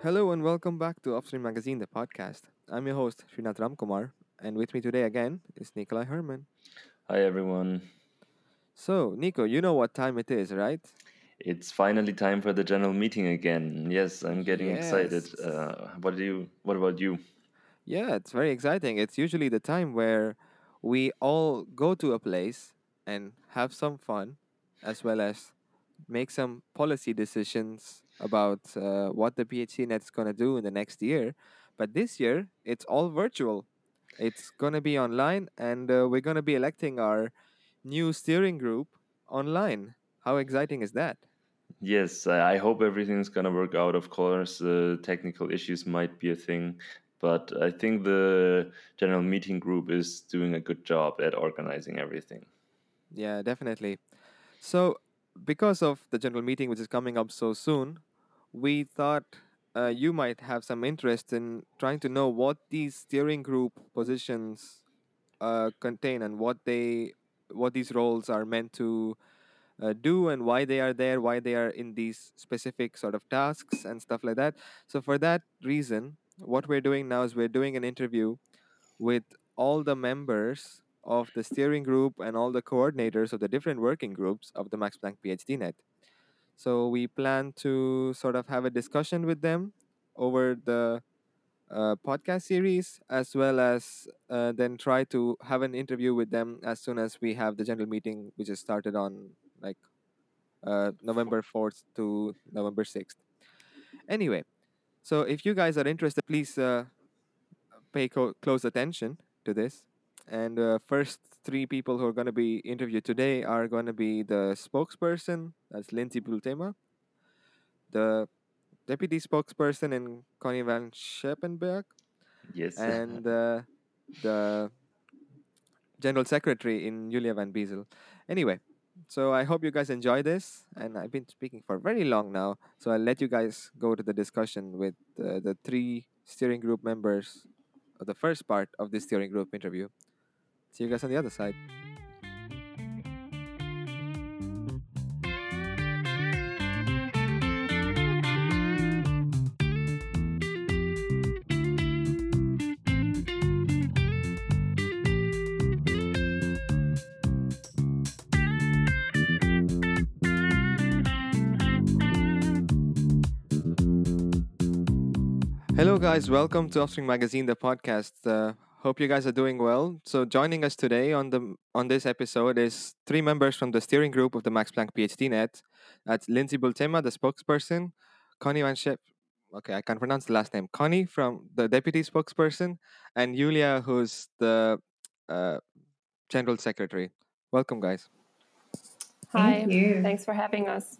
Hello and welcome back to Upstream Magazine, the podcast. I'm your host, Srinath Ramkumar, and with me today again is Nikolai Herman. Hi, everyone. So, Nico, you know what time it is, right? It's finally time for the general meeting again. Yes, I'm getting excited. What about you? Yeah, it's very exciting. It's usually the time where we all go to a place and have some fun, as well as make some policy decisions about what the PhD net's going to do in the next year. But this year, it's all virtual. It's going to be online, and we're going to be electing our new steering group online. How exciting is that? Yes, I hope everything's going to work out. Of course, technical issues might be a thing, but I think the general meeting group is doing a good job at organizing everything. Yeah, definitely. So, because of the general meeting, which is coming up so soon, we thought you might have some interest in trying to know what these steering group positions contain and what these roles are meant to do and why they are there, why they are in these specific sort of tasks and stuff like that. So for that reason, what we're doing now is we're doing an interview with all the members of the steering group and all the coordinators of the different working groups of the Max Planck PhD Net. So we plan to sort of have a discussion with them over the podcast series, as well as then try to have an interview with them as soon as we have the general meeting, which is started on November 4th to November 6th. Anyway, so if you guys are interested, please pay close attention to this. And first three people who are going to be interviewed today are going to be the spokesperson, that's Lindsay Bultema, the deputy spokesperson in Connie van Scherpenberg, yes, and the general secretary in Julia van Bezel. Anyway, so I hope you guys enjoy this, and I've been speaking for very long now, so I'll let you guys go to the discussion with the three steering group members of the first part of this steering group interview. See you guys on the other side. Hello guys, welcome to Offspring Magazine, the podcast. Hope you guys are doing well. So joining us today on this episode is three members from the steering group of the Max Planck PhD Net. That's Lindsay Bultema, the spokesperson, Connie van Schep. Okay, I can't pronounce the last name. Connie, from the deputy spokesperson, and Julia, who's the general secretary. Welcome, guys. Hi. Thank you. Thanks for having us.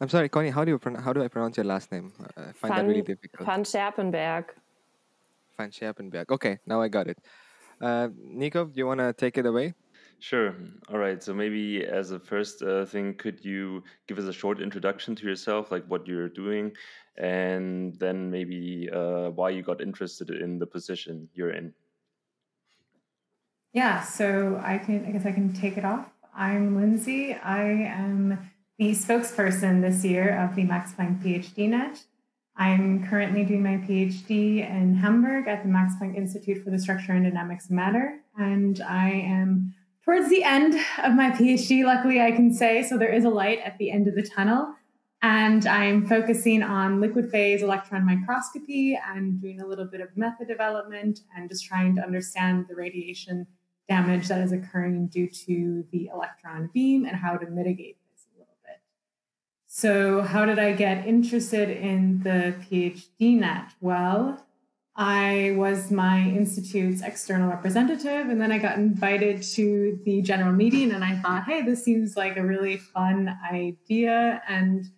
I'm sorry, Connie. How do I pronounce your last name? I find that really difficult. Van Scherpenberg. Van Scherpenberg. Okay, now I got it. Nico, do you want to take it away? Sure. All right. So maybe as a first thing, could you give us a short introduction to yourself, like what you're doing, and then maybe why you got interested in the position you're in? Yeah. So I guess I can take it off. I'm Lindsay. I am the spokesperson this year of the Max Planck PhD Net. I'm currently doing my PhD in Hamburg at the Max Planck Institute for the Structure and Dynamics of Matter. And I am towards the end of my PhD, luckily I can say, so there is a light at the end of the tunnel. And I'm focusing on liquid phase electron microscopy and doing a little bit of method development and just trying to understand the radiation damage that is occurring due to the electron beam and how to mitigate. So how did I get interested in the PhD Net? Well, I was my institute's external representative, and then I got invited to the general meeting, and I thought, hey, this seems like a really fun idea. And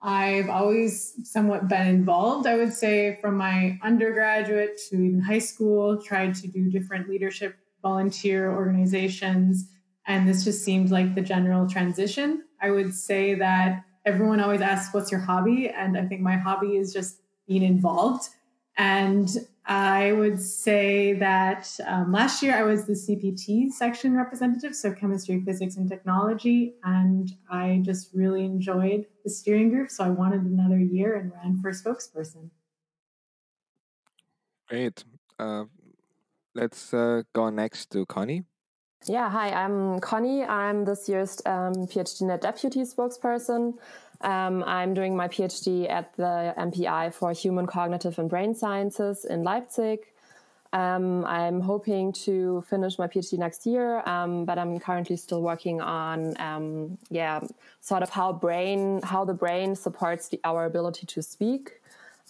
I've always somewhat been involved, I would say, from my undergraduate to even high school, tried to do different leadership volunteer organizations. And this just seemed like the general transition. I would say that everyone always asks, what's your hobby? And I think my hobby is just being involved. And I would say that last year I was the CPT section representative, so chemistry, physics, and technology. And I just really enjoyed the steering group. So I wanted another year and ran for spokesperson. Great. Let's go next to Connie. Yeah, hi, I'm Connie. I'm this year's PhDNet Deputy Spokesperson. I'm doing my PhD at the MPI for Human Cognitive and Brain Sciences in Leipzig. I'm hoping to finish my PhD next year, but I'm currently still working on, sort of how the brain supports our ability to speak,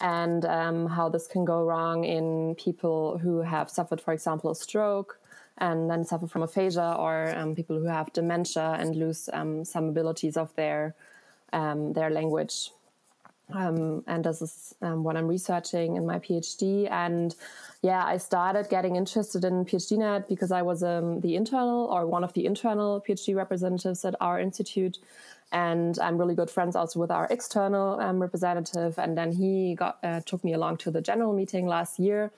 and how this can go wrong in people who have suffered, for example, a stroke, and then suffer from aphasia, or people who have dementia and lose some abilities of their language. And this is what I'm researching in my PhD. And yeah, I started getting interested in PhDNet because I was one of the internal PhD representatives at our institute. And I'm really good friends also with our external representative. And then he took me along to the general meeting last year.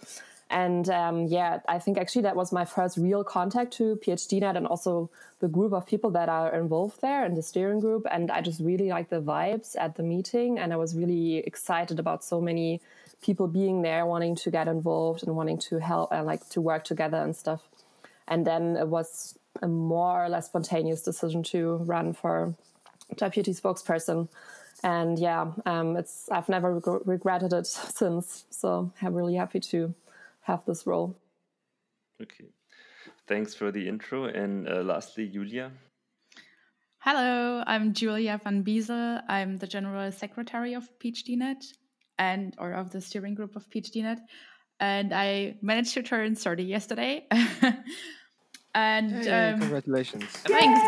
And I think actually that was my first real contact to PhDNet and also the group of people that are involved there in the steering group. And I just really liked the vibes at the meeting. And I was really excited about so many people being there, wanting to get involved and wanting to help, like to work together and stuff. And then it was a more or less spontaneous decision to run for deputy spokesperson. And I've never regretted it since. So I'm really happy to have this role. Okay, thanks for the intro. And lastly, Julia. Hello, I'm Julia van Bezel. I'm the General Secretary of PhDNet or of the steering group of PhDNet. And I managed to turn 30 yesterday. And hey, congratulations. Thanks.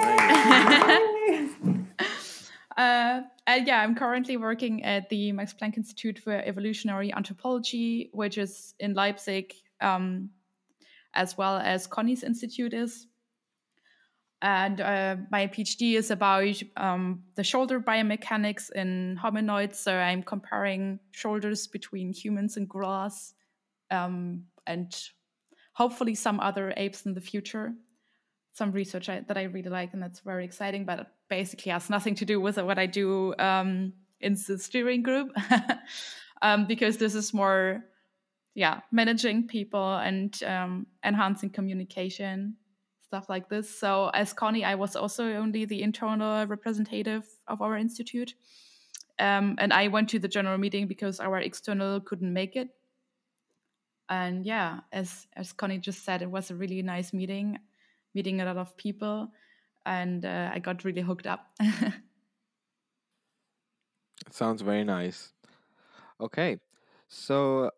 And I'm currently working at the Max Planck Institute for Evolutionary Anthropology, which is in Leipzig, as well as Connie's institute is. And my PhD is about the shoulder biomechanics in hominoids. So I'm comparing shoulders between humans and gorillas, and hopefully some other apes in the future. Some research that I really like, and that's very exciting, but it basically has nothing to do with what I do in the steering group, because this is more, managing people and enhancing communication, stuff like this. So as Connie, I was also only the internal representative of our institute, and I went to the general meeting because our external couldn't make it. And as Connie just said, it was a really nice meeting. Meeting a lot of people, and I got really hooked up. Sounds very nice. Okay, so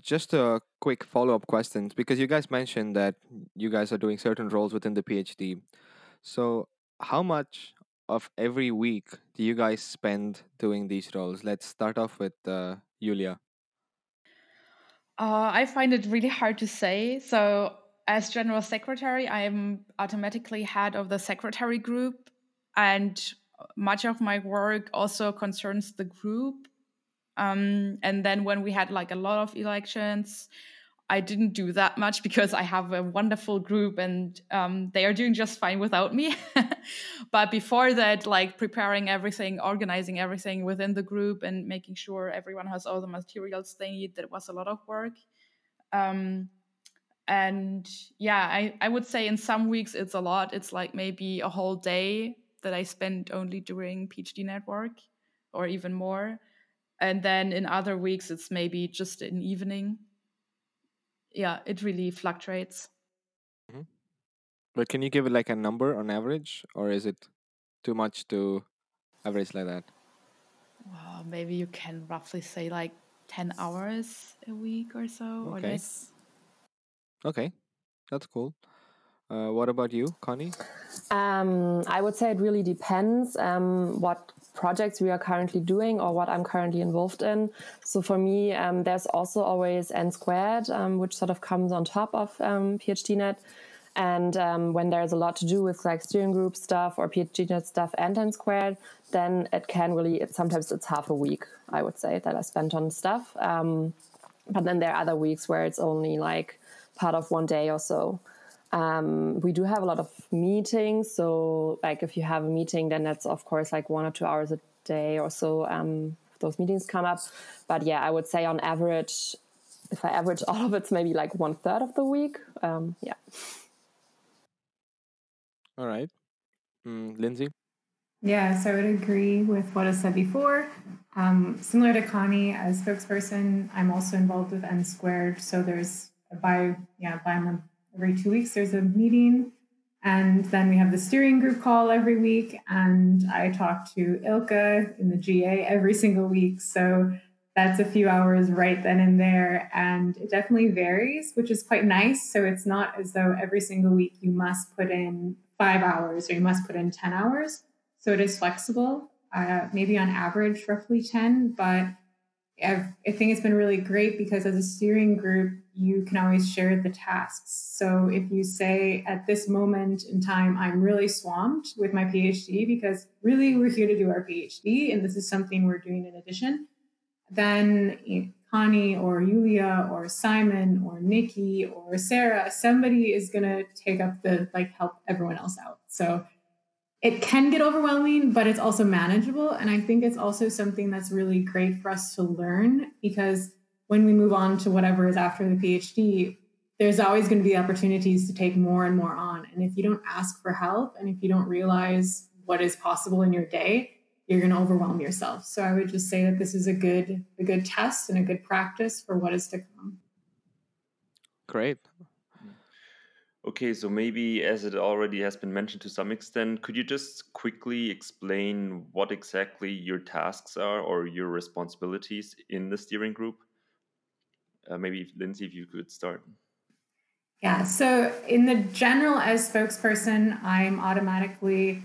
just a quick follow-up question, because you guys mentioned that you guys are doing certain roles within the PhD. So how much of every week do you guys spend doing these roles? Let's start off with Julia. I find it really hard to say. So as general secretary, I am automatically head of the secretary group, and much of my work also concerns the group. And then when we had like a lot of elections, I didn't do that much because I have a wonderful group, and they are doing just fine without me. But before that, like preparing everything, organizing everything within the group and making sure everyone has all the materials they need, that was a lot of work. And I would say in some weeks it's a lot. It's like maybe a whole day that I spend only doing PhD network or even more. And then in other weeks, it's maybe just an evening. Yeah, it really fluctuates. Mm-hmm. But can you give it like a number on average, or is it too much to average like that? Well, maybe you can roughly say like 10 hours a week or so. Okay. Or less. Okay, that's cool. What about you, Connie? I would say it really depends what projects we are currently doing or what I'm currently involved in. So for me, there's also always N squared, which sort of comes on top of PhDNet. And when there's a lot to do with like steering group stuff or PhDNet stuff and N squared, then it can really, sometimes it's half a week, I would say, that I spent on stuff. But then there are other weeks where it's only like part of one day or so. We do have a lot of meetings, so like if you have a meeting, then that's of course like 1 or 2 hours a day or so. Those meetings come up, but I would say on average if I average all of it's maybe like 1/3 of the week. Yeah. All right. Lindsay? Yeah, so I would agree with what I said before. Similar to Connie, as spokesperson, I'm also involved with N squared. So there's a bi-month, every 2 weeks, there's a meeting. And then we have the steering group call every week. And I talk to Ilka in the GA every single week. So that's a few hours right then and there. And it definitely varies, which is quite nice. So it's not as though every single week you must put in 5 hours or you must put in 10 hours. So it is flexible, maybe on average, roughly 10. But I think it's been really great because as a steering group, you can always share the tasks. So if you say at this moment in time, I'm really swamped with my PhD because really we're here to do our PhD and this is something we're doing in addition, then Connie or Julia or Simon or Nikki or Sarah, somebody is going to take up the help everyone else out. So it can get overwhelming, but it's also manageable. And I think it's also something that's really great for us to learn because when we move on to whatever is after the PhD, there's always going to be opportunities to take more and more on. And if you don't ask for help and if you don't realize what is possible in your day, you're going to overwhelm yourself. So I would just say that this is a good test and a good practice for what is to come. Great. Okay, so maybe as it already has been mentioned to some extent, could you just quickly explain what exactly your tasks are or your responsibilities in the steering group? Maybe, Lindsay, if you could start. Yeah, so in the general, as spokesperson, I'm automatically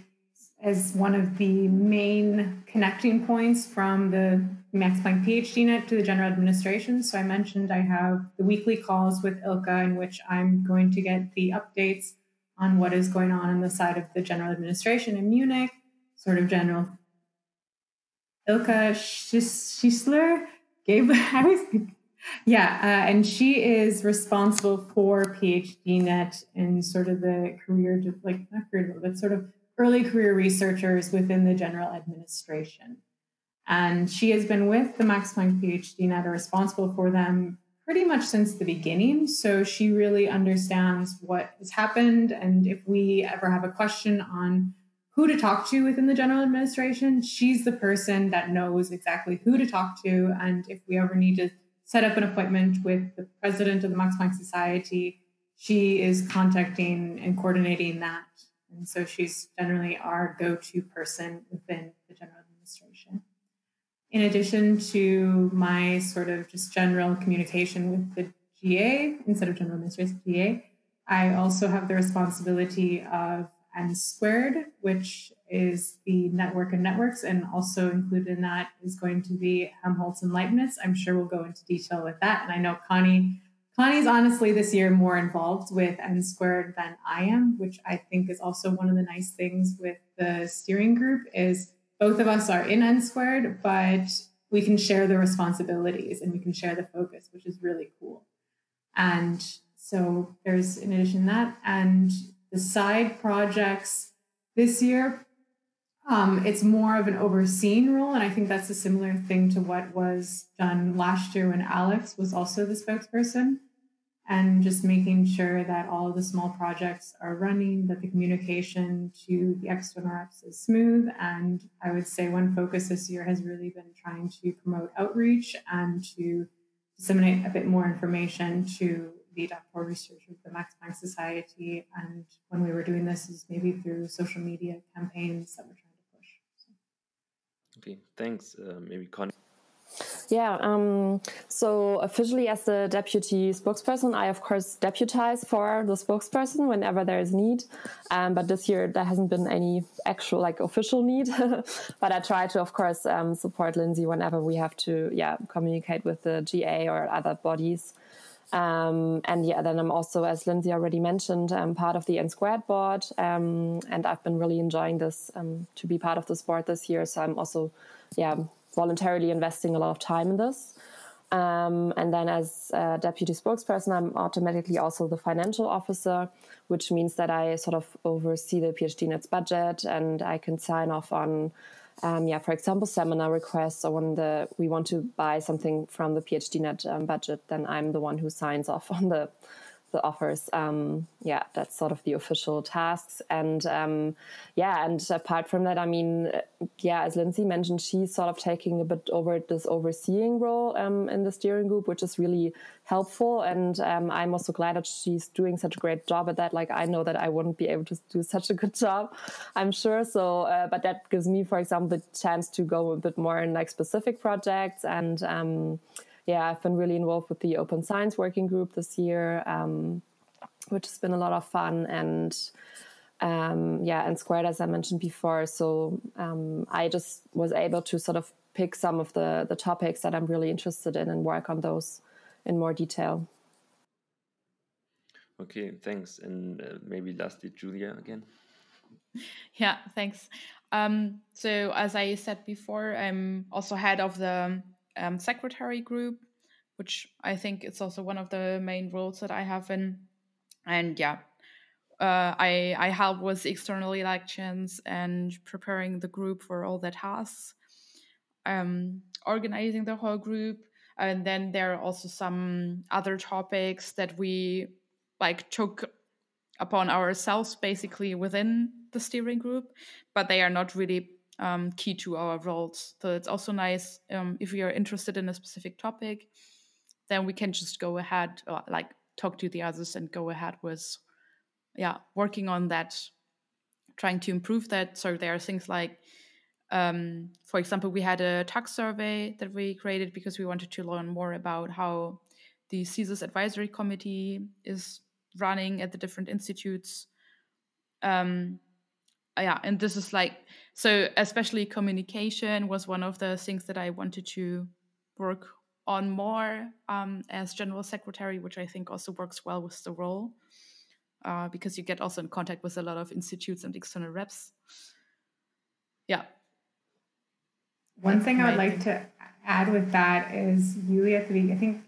as one of the main connecting points from the Max Planck PhD Net to the general administration. So I mentioned I have the weekly calls with Ilka in which I'm going to get the updates on what is going on the side of the general administration in Munich, sort of general. Ilka Schießler and she is responsible for PhD Net and sort of the early career researchers within the general administration. And she has been with the Max Planck PhD Net, responsible for them pretty much since the beginning. So she really understands what has happened. And if we ever have a question on who to talk to within the general administration, she's the person that knows exactly who to talk to. And if we ever need to set up an appointment with the president of the Max Planck Society, she is contacting and coordinating that. And so she's generally our go-to person within the general administration. In addition to my sort of just general communication with the GA, instead of general administration, GA, I also have the responsibility of N squared, which is the network of networks, and also included in that is going to be Helmholtz and Leibniz. I'm sure we'll go into detail with that. And I know Connie's honestly this year more involved with N squared than I am, which I think is also one of the nice things with the steering group is both of us are in N squared, but we can share the responsibilities and we can share the focus, which is really cool. And so there's, in addition to that, and the side projects this year, it's more of an overseeing role. And I think that's a similar thing to what was done last year when Alex was also the spokesperson, and just making sure that all of the small projects are running, that the communication to the external reps is smooth. And I would say one focus this year has really been trying to promote outreach and to disseminate a bit more information to the doctoral researchers of the Max Planck Society. And when we were doing this is maybe through social media campaigns that we're trying to push. So. Okay, thanks. Maybe Connie. Yeah, so officially as the deputy spokesperson, I, of course, deputize for the spokesperson whenever there is need. But this year there hasn't been any actual official need. But I try to, of course, support Lindsay whenever we have to communicate with the GA or other bodies. Then I'm also, as Lindsay already mentioned, I'm part of the N squared board. And I've been really enjoying this to be part of this board this year. So I'm also, voluntarily investing a lot of time in this. And then as deputy spokesperson, I'm automatically also the financial officer, which means that I sort of oversee the PhDNet's budget, and I can sign off on, for example, seminar requests, or when we want to buy something from the PhDNet budget, then I'm the one who signs off on the offers. That's sort of the official tasks. And and apart from that, as Lindsay mentioned, she's sort of taking a bit over this overseeing role in the steering group, which is really helpful. And I'm also glad that she's doing such a great job at that. Like, I know that I wouldn't be able to do such a good job, I'm sure. So, but that gives me, for example, the chance to go a bit more in like specific projects. And I've been really involved with the Open Science Working Group this year, which has been a lot of fun. And N squared, as I mentioned before. So I just was able to sort of pick some of the topics that I'm really interested in and work on those in more detail. Okay, thanks. And maybe lastly, Julia again. Yeah, thanks. So as I said before, I'm also head of the secretary group, which I think it's also one of the main roles that I have in. And I help with external elections and preparing the group for all the tasks, organizing the whole group. And then there are also some other topics that we like took upon ourselves basically within the steering group, but they are not really key to our roles. So it's also nice if you're interested in a specific topic, then we can just go ahead, or like talk to the others and go ahead with working on that, trying to improve that. So there are things like, for example, we had a TAC survey that we created because we wanted to learn more about how the CSIS advisory committee is running at the different institutes. And this is like, so especially communication was one of the things that I wanted to work on more as general secretary, which I think also works well with the role because you get also in contact with a lot of institutes and external reps. Yeah. One thing I would like to add with that is we had the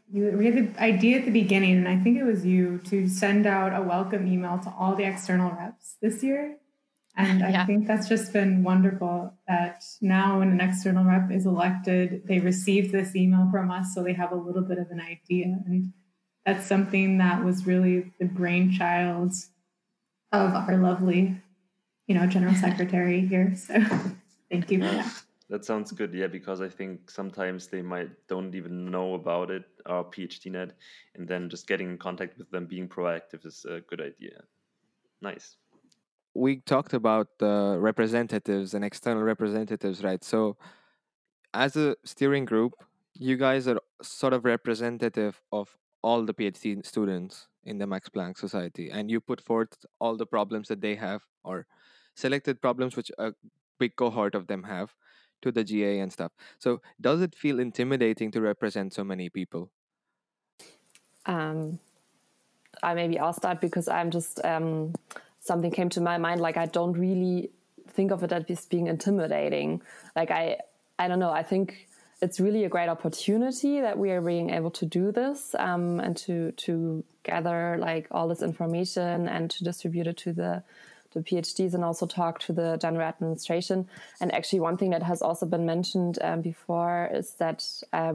idea at the beginning, and I think it was you, to send out a welcome email to all the external reps this year. And I think that's just been wonderful that now when an external rep is elected, they receive this email from us, so they have a little bit of an idea. And that's something that was really the brainchild of our lovely, general secretary here. So thank you for that. That sounds good, because I think sometimes they don't even know about it, our PhDNet, and then just getting in contact with them, being proactive is a good idea. Nice. We talked about representatives and external representatives, right? So as a steering group, you guys are sort of representative of all the PhD students in the Max Planck Society, and you put forth all the problems that they have, or selected problems which a big cohort of them have, to the GA and stuff. So does it feel intimidating to represent so many people? I'll start because I'm just... something came to my mind, like I don't really think of it as being intimidating. Like I don't know, I think it's really a great opportunity that we are being able to do this and to gather like all this information and to distribute it to the PhDs and also talk to the general administration. And actually one thing that has also been mentioned before is that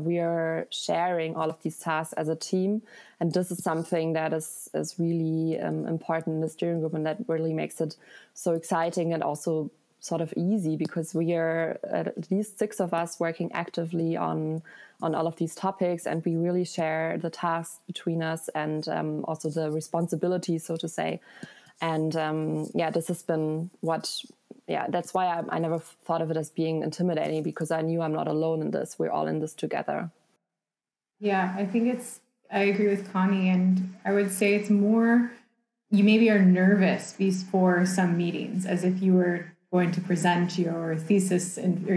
we are sharing all of these tasks as a team. And this is something that is really important in the steering group, and that really makes it so exciting and also sort of easy, because we are at least 6 of us working actively on all of these topics, and we really share the tasks between us and also the responsibility, so to say. And this has been that's why I never thought of it as being intimidating, because I knew I'm not alone in this. We're all in this together. Yeah, I agree with Connie. And I would say it's more, you maybe are nervous before some meetings, as if you were going to present your thesis or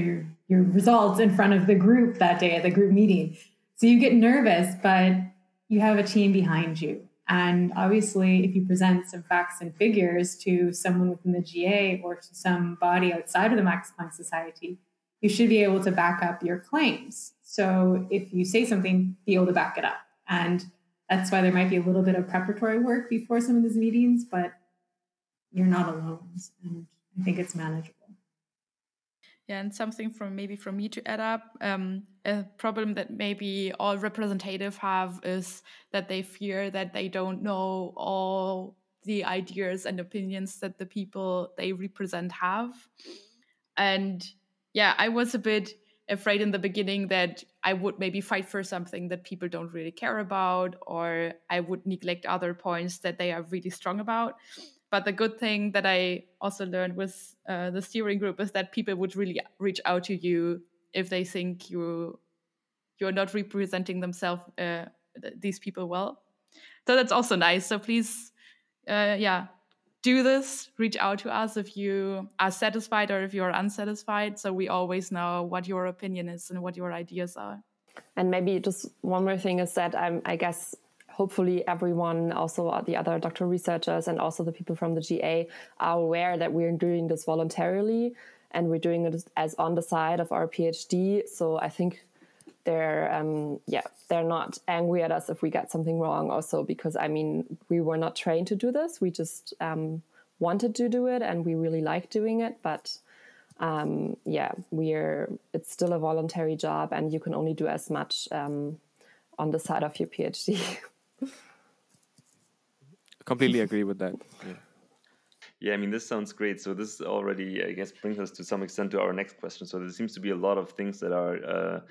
your results in front of the group that day at the group meeting. So you get nervous, but you have a team behind you. And obviously, if you present some facts and figures to someone within the GA or to some body outside of the Max Planck Society, you should be able to back up your claims. So if you say something, be able to back it up. And that's why there might be a little bit of preparatory work before some of these meetings, but you're not alone. And I think it's manageable. Yeah, and something from me to add up, a problem that maybe all representatives have is that they fear that they don't know all the ideas and opinions that the people they represent have. And yeah, I was a bit afraid in the beginning that I would maybe fight for something that people don't really care about, or I would neglect other points that they are really strong about. But the good thing that I also learned with the steering group is that people would really reach out to you if they think you're not representing themselves, these people well. So that's also nice. So please, do this. Reach out to us if you are satisfied or if you're unsatisfied. So we always know what your opinion is and what your ideas are. And maybe just one more thing is that I guess hopefully everyone, also the other doctoral researchers and also the people from the GA, are aware that we're doing this voluntarily and we're doing it as on the side of our PhD. So I think they're not angry at us if we get something wrong also, because I mean, we were not trained to do this. We just wanted to do it and we really like doing it. But it's still a voluntary job and you can only do as much on the side of your PhD. Completely agree with that. Yeah, I mean, this sounds great. So this already, I guess, brings us to some extent to our next question. So there seems to be a lot of things that are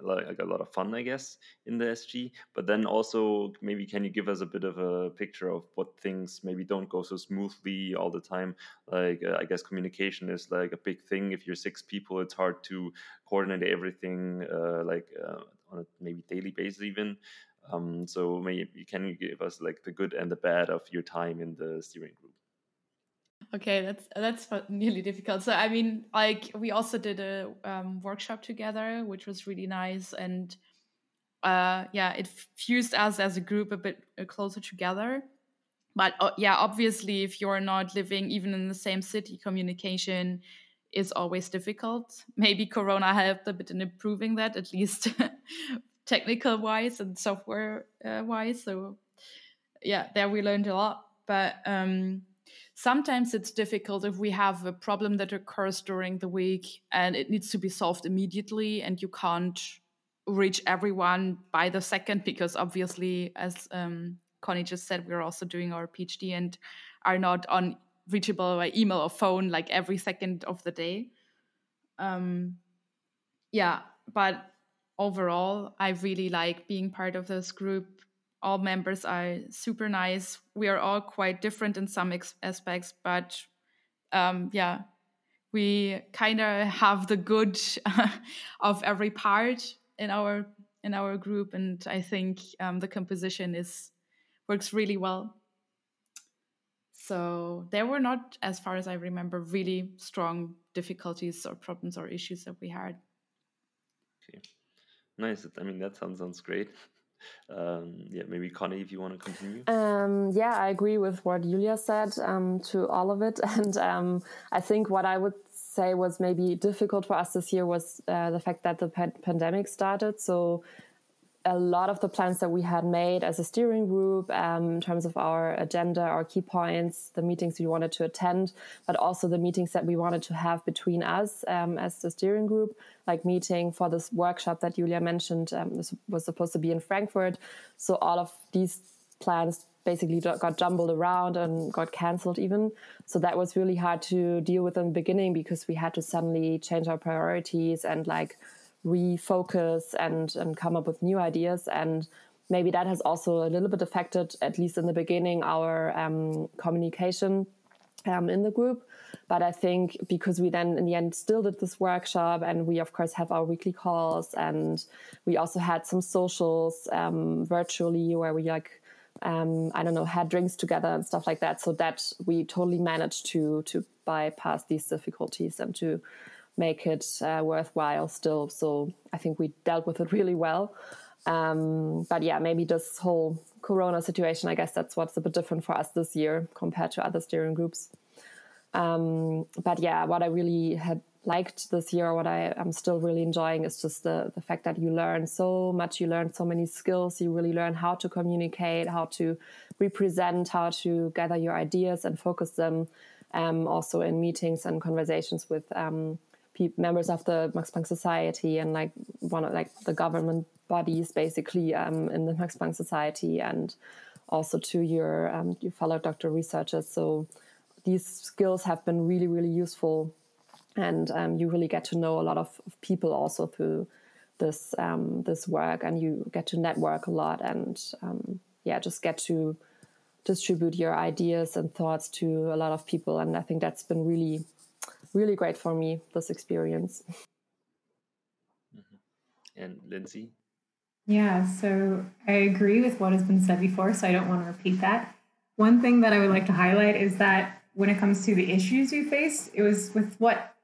like a lot of fun, I guess, in the SG. But then also, maybe can you give us a bit of a picture of what things maybe don't go so smoothly all the time? Like, I guess communication is like a big thing. If you're 6 people, it's hard to coordinate everything on a maybe daily basis even. So maybe can you give us like the good and the bad of your time in the steering group? Okay, that's nearly difficult. So I mean, like, we also did a workshop together, which was really nice, and it fused us as a group a bit closer together. But obviously, if you're not living even in the same city, communication is always difficult. Maybe Corona helped a bit in improving that, at least technical wise and software wise. So yeah, there we learned a lot, but. Sometimes it's difficult if we have a problem that occurs during the week and it needs to be solved immediately and you can't reach everyone by the second, because obviously, as Connie just said, we're also doing our PhD and are not reachable by email or phone like every second of the day. But overall, I really like being part of this group. All members are super nice. We are all quite different in some aspects, but we kind of have the good of every part in our group, and I think the composition works really well. So there were not, as far as I remember, really strong difficulties or problems or issues that we had. Okay, nice. I mean, that sounds great. Maybe Connie, if you want to continue. I agree with what Julia said to all of it, and I think what I would say was maybe difficult for us this year was the fact that the pandemic started. So a lot of the plans that we had made as a steering group, in terms of our agenda, our key points, the meetings we wanted to attend, but also the meetings that we wanted to have between us as the steering group, like meeting for this workshop that Julia mentioned, this was supposed to be in Frankfurt. So all of these plans basically got jumbled around and got canceled even. So that was really hard to deal with in the beginning, because we had to suddenly change our priorities and like refocus and come up with new ideas. And maybe that has also a little bit affected, at least in the beginning, our communication in the group. But I think because we then in the end still did this workshop, and we of course have our weekly calls, and we also had some socials virtually where we had drinks together and stuff like that, so that we totally managed to bypass these difficulties and to make it worthwhile still. So I think we dealt with it really well. Maybe this whole Corona situation, I guess that's what's a bit different for us this year compared to other steering groups. But yeah, what I really had liked this year, what I am still really enjoying, is just the fact that you learn so much, you learn so many skills, you really learn how to communicate, how to represent, how to gather your ideas and focus them, also in meetings and conversations with members of the Max Planck Society and like one of like the government bodies basically in the Max Planck Society, and also to your fellow doctoral researchers. So these skills have been really, really useful. And you really get to know a lot of people also through this this work, and you get to network a lot, and just get to distribute your ideas and thoughts to a lot of people. And I think that's been really, really great for me, this experience. Mm-hmm. And Lindsay? Yeah, so I agree with what has been said before, so I don't want to repeat that. One thing that I would like to highlight is that when it comes to the issues we faced, it was with what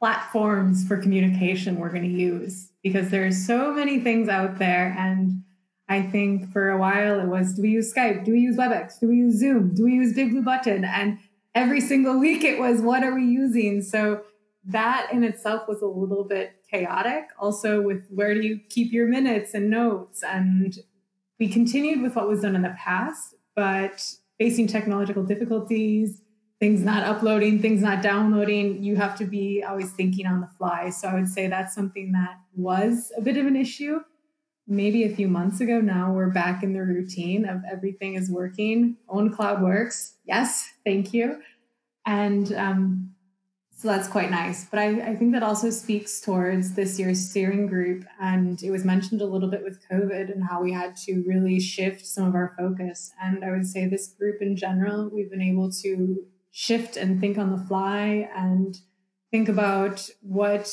platforms for communication we're going to use, because there's so many things out there. And I think for a while it was, do we use Skype? Do we use WebEx? Do we use Zoom? Do we use Big Blue Button? And every single week it was, what are we using? So that in itself was a little bit chaotic. Also with where do you keep your minutes and notes? And we continued with what was done in the past, but facing technological difficulties, things not uploading, things not downloading, you have to be always thinking on the fly. So I would say that's something that was a bit of an issue. Maybe a few months ago now, we're back in the routine of everything is working. Own cloud works. Yes, thank you. And so that's quite nice. But I think that also speaks towards this year's steering group. And it was mentioned a little bit with COVID and how we had to really shift some of our focus. And I would say this group in general, we've been able to shift and think on the fly and think about what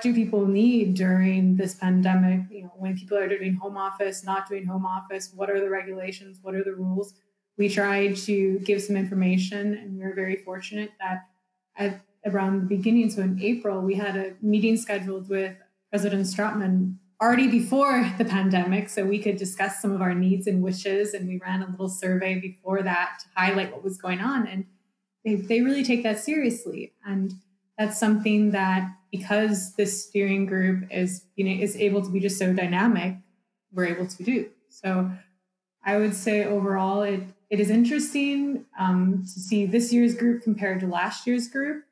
do people need during this pandemic? You know, when people are doing home office, not doing home office, what are the regulations? What are the rules? We tried to give some information, and we were very fortunate that at around the beginning, so in April, we had a meeting scheduled with President Strootman already before the pandemic, so we could discuss some of our needs and wishes. And we ran a little survey before that to highlight what was going on. And they really take that seriously. And that's something that, because this steering group is, you know, is able to be just so dynamic, we're able to do. So I would say overall, it is interesting to see this year's group compared to last year's group,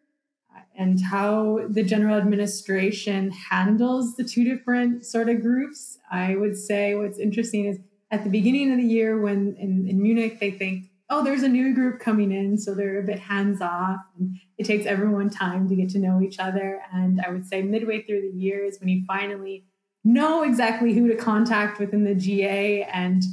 and how the general administration handles the two different sort of groups. I would say what's interesting is at the beginning of the year when in Munich, they think, oh, there's a new group coming in, so they're a bit hands-off. And it takes everyone time to get to know each other. And I would say midway through the year is when you finally know exactly who to contact within the GA, and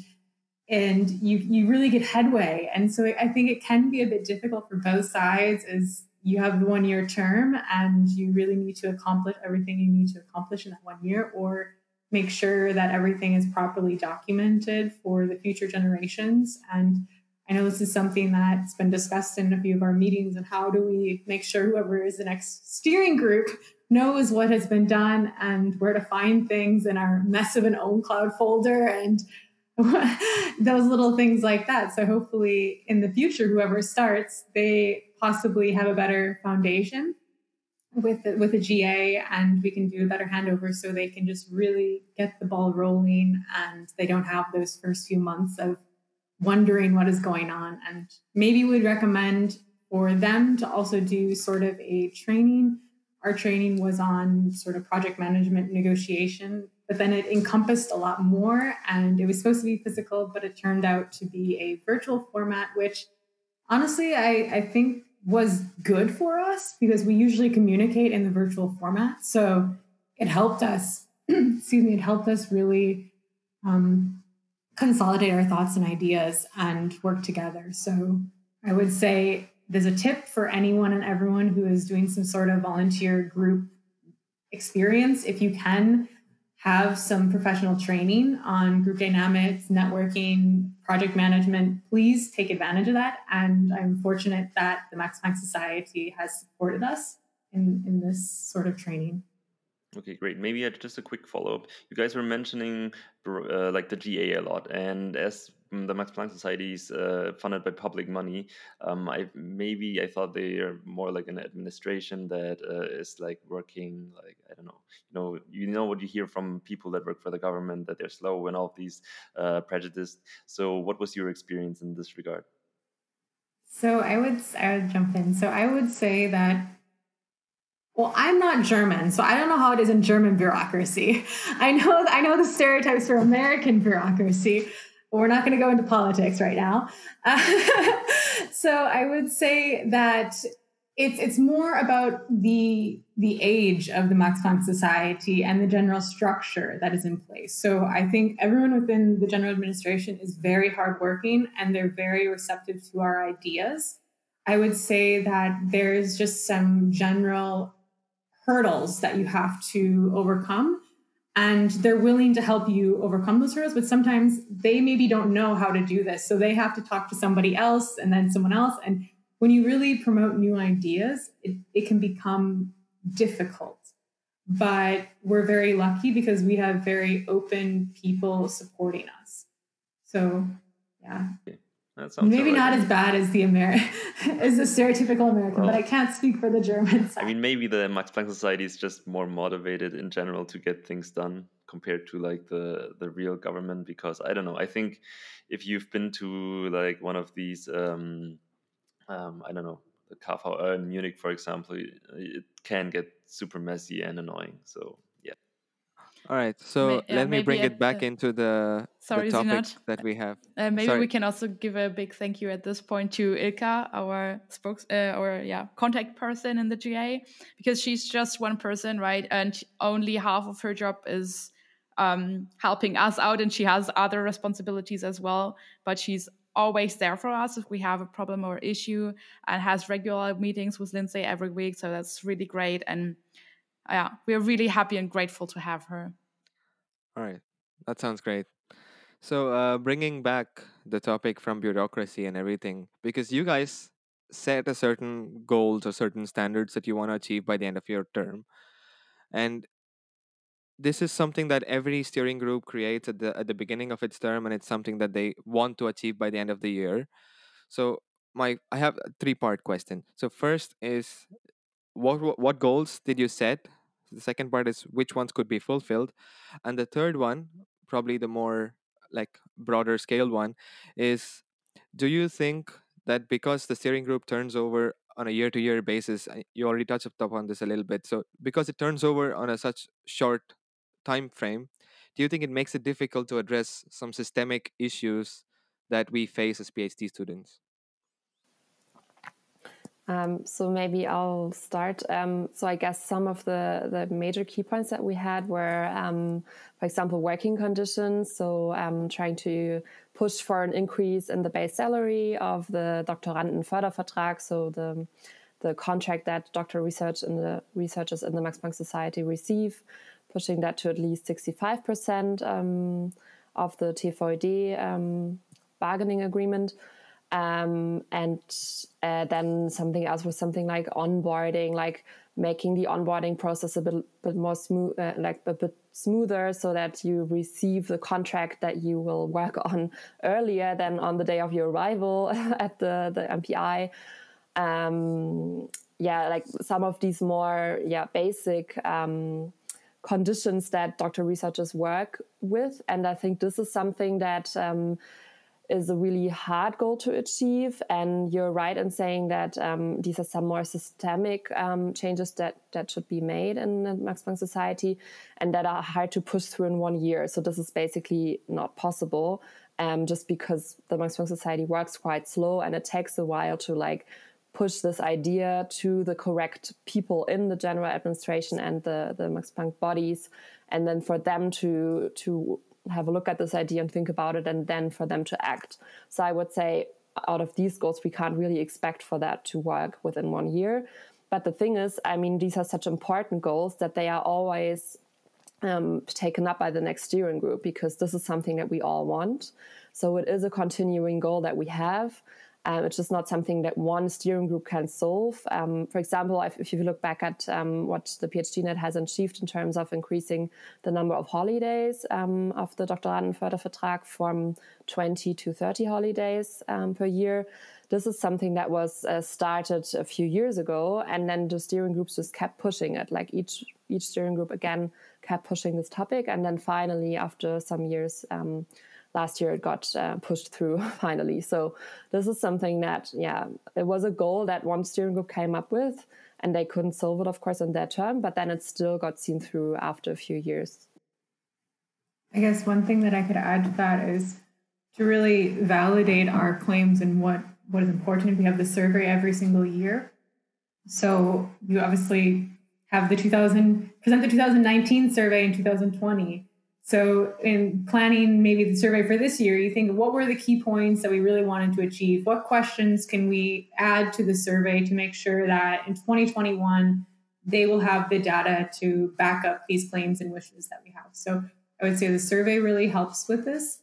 you really get headway. And so I think it can be a bit difficult for both sides, as you have the one-year term and you really need to accomplish everything you need to accomplish in that 1 year, or make sure that everything is properly documented for the future generations. And I know this is something that's been discussed in a few of our meetings, and how do we make sure whoever is the next steering group knows what has been done and where to find things in our mess of an own cloud folder and those little things like that. So hopefully in the future, whoever starts, they possibly have a better foundation with a GA, and we can do a better handover so they can just really get the ball rolling and they don't have those first few months of wondering what is going on. And maybe we'd recommend for them to also do sort of a training. Our training was on sort of project management negotiation, but then it encompassed a lot more, and it was supposed to be physical, but it turned out to be a virtual format, which honestly, I think was good for us, because we usually communicate in the virtual format. So it helped us, it helped us really, consolidate our thoughts and ideas and work together. So I would say there's a tip for anyone and everyone who is doing some sort of volunteer group experience. If you can, have some professional training on group dynamics, networking, project management, please take advantage of that. And I'm fortunate that the Max Planck Society has supported us in this sort of training. Okay, great. Maybe just a quick follow-up. You guys were mentioning like the GA a lot, and as the Max Planck Society is funded by public money, I thought they are more like an administration that is like working, like, I don't know, you know what you hear from people that work for the government, that they're slow and all of these prejudice. So what was your experience in this regard? So I would jump in. So I would say that, well, I'm not German, so I don't know how it is in German bureaucracy. I know the stereotypes for American bureaucracy, but we're not going to go into politics right now. So I would say that it's more about the age of the Max Planck Society and the general structure that is in place. So I think everyone within the general administration is very hardworking and they're very receptive to our ideas. I would say that there's just some general hurdles that you have to overcome, and they're willing to help you overcome those hurdles, but sometimes they maybe don't know how to do this, so they have to talk to somebody else and then someone else. And when you really promote new ideas, it can become difficult, but we're very lucky because we have very open people supporting us. So yeah, maybe not as bad as as the stereotypical American, well, but I can't speak for the German side. I mean, maybe the Max Planck Society is just more motivated in general to get things done compared to like the real government, because I don't know. I think if you've been to like one of these, I don't know, the KVR in Munich, for example, it can get super messy and annoying. So yeah. All right, so let me bring it back into the topics that we have. We can also give a big thank you at this point to Ilka, our contact person in the GA, because she's just one person, right? And only half of her job is helping us out, and she has other responsibilities as well. But she's always there for us if we have a problem or issue, and has regular meetings with Lindsay every week. So that's really great, and yeah, we're really happy and grateful to have her. All right, that sounds great. So bringing back the topic from bureaucracy and everything, because you guys set a certain goals or certain standards that you want to achieve by the end of your term. And this is something that every steering group creates at the beginning of its term, and it's something that they want to achieve by the end of the year. So I have a three-part question. So first is, what goals did you set? The second part is which ones could be fulfilled, and the third one, probably the more like broader scale one, is do you think that because the steering group turns over on a year-to-year basis, you already touched upon this a little bit, so because it turns over on a such short time frame, do you think it makes it difficult to address some systemic issues that we face as PhD students? So maybe I'll start. So I guess some of the major key points that we had were, for example, working conditions. So trying to push for an increase in the base salary of the Doktorandenfördervertrag, so the contract that researchers in the Max Planck Society receive, pushing that to at least 65% of the TFOD bargaining agreement. Then something else was something like onboarding, like making the onboarding process a bit more smooth, like a bit smoother, so that you receive the contract that you will work on earlier than on the day of your arrival at the MPI. Like some of these more basic conditions that doctoral researchers work with, and I think this is something that is a really hard goal to achieve. And you're right in saying that these are some more systemic changes that should be made in the Max Planck Society, and that are hard to push through in 1 year. So this is basically not possible, just because the Max Planck Society works quite slow, and it takes a while to like push this idea to the correct people in the general administration and the Max Planck bodies, and then for them to have a look at this idea and think about it, and then for them to act. So I would say out of these goals, we can't really expect for that to work within 1 year. But the thing is, I mean, these are such important goals that they are always taken up by the next steering group, because this is something that we all want. So it is a continuing goal that we have. It's just not something that one steering group can solve. For example, if you look back at what the PhDNet has achieved in terms of increasing the number of holidays of the Doktorandenfördervertrag from 20 to 30 holidays per year, this is something that was started a few years ago, and then the steering groups just kept pushing it. Like each steering group again kept pushing this topic, and then finally, after some years, last year it got pushed through finally. So this is something that, yeah, it was a goal that one steering group came up with, and they couldn't solve it, of course, in their term, but then it still got seen through after a few years. I guess one thing that I could add to that is to really validate our claims and what is important. We have the survey every single year. So you obviously have present the 2019 survey in 2020. So in planning maybe the survey for this year, you think, what were the key points that we really wanted to achieve? What questions can we add to the survey to make sure that in 2021, they will have the data to back up these claims and wishes that we have? So I would say the survey really helps with this.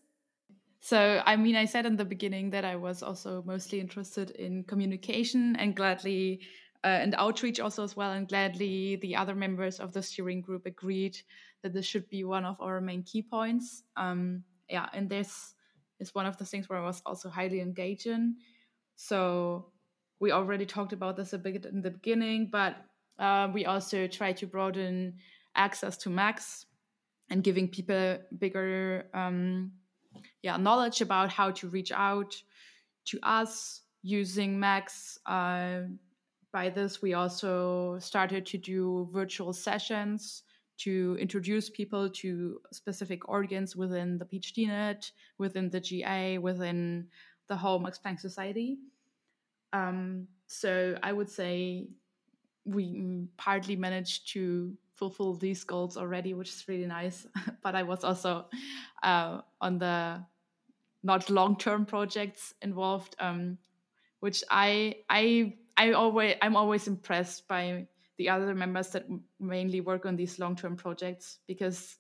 So, I mean, I said in the beginning that I was also mostly interested in communication and gladly, and outreach also as well, and gladly the other members of the steering group agreed that this should be one of our main key points. Yeah, and this is one of the things where I was also highly engaged in. So we already talked about this a bit in the beginning, but we also try to broaden access to Macs and giving people bigger knowledge about how to reach out to us using Macs. By this, we also started to do virtual sessions to introduce people to specific organs within the PhDNet, within the GA, within the whole Max Planck Society. So I would say we partly managed to fulfill these goals already, which is really nice. But I was also on the not long-term projects involved, which I'm always impressed by the other members that mainly work on these long-term projects, because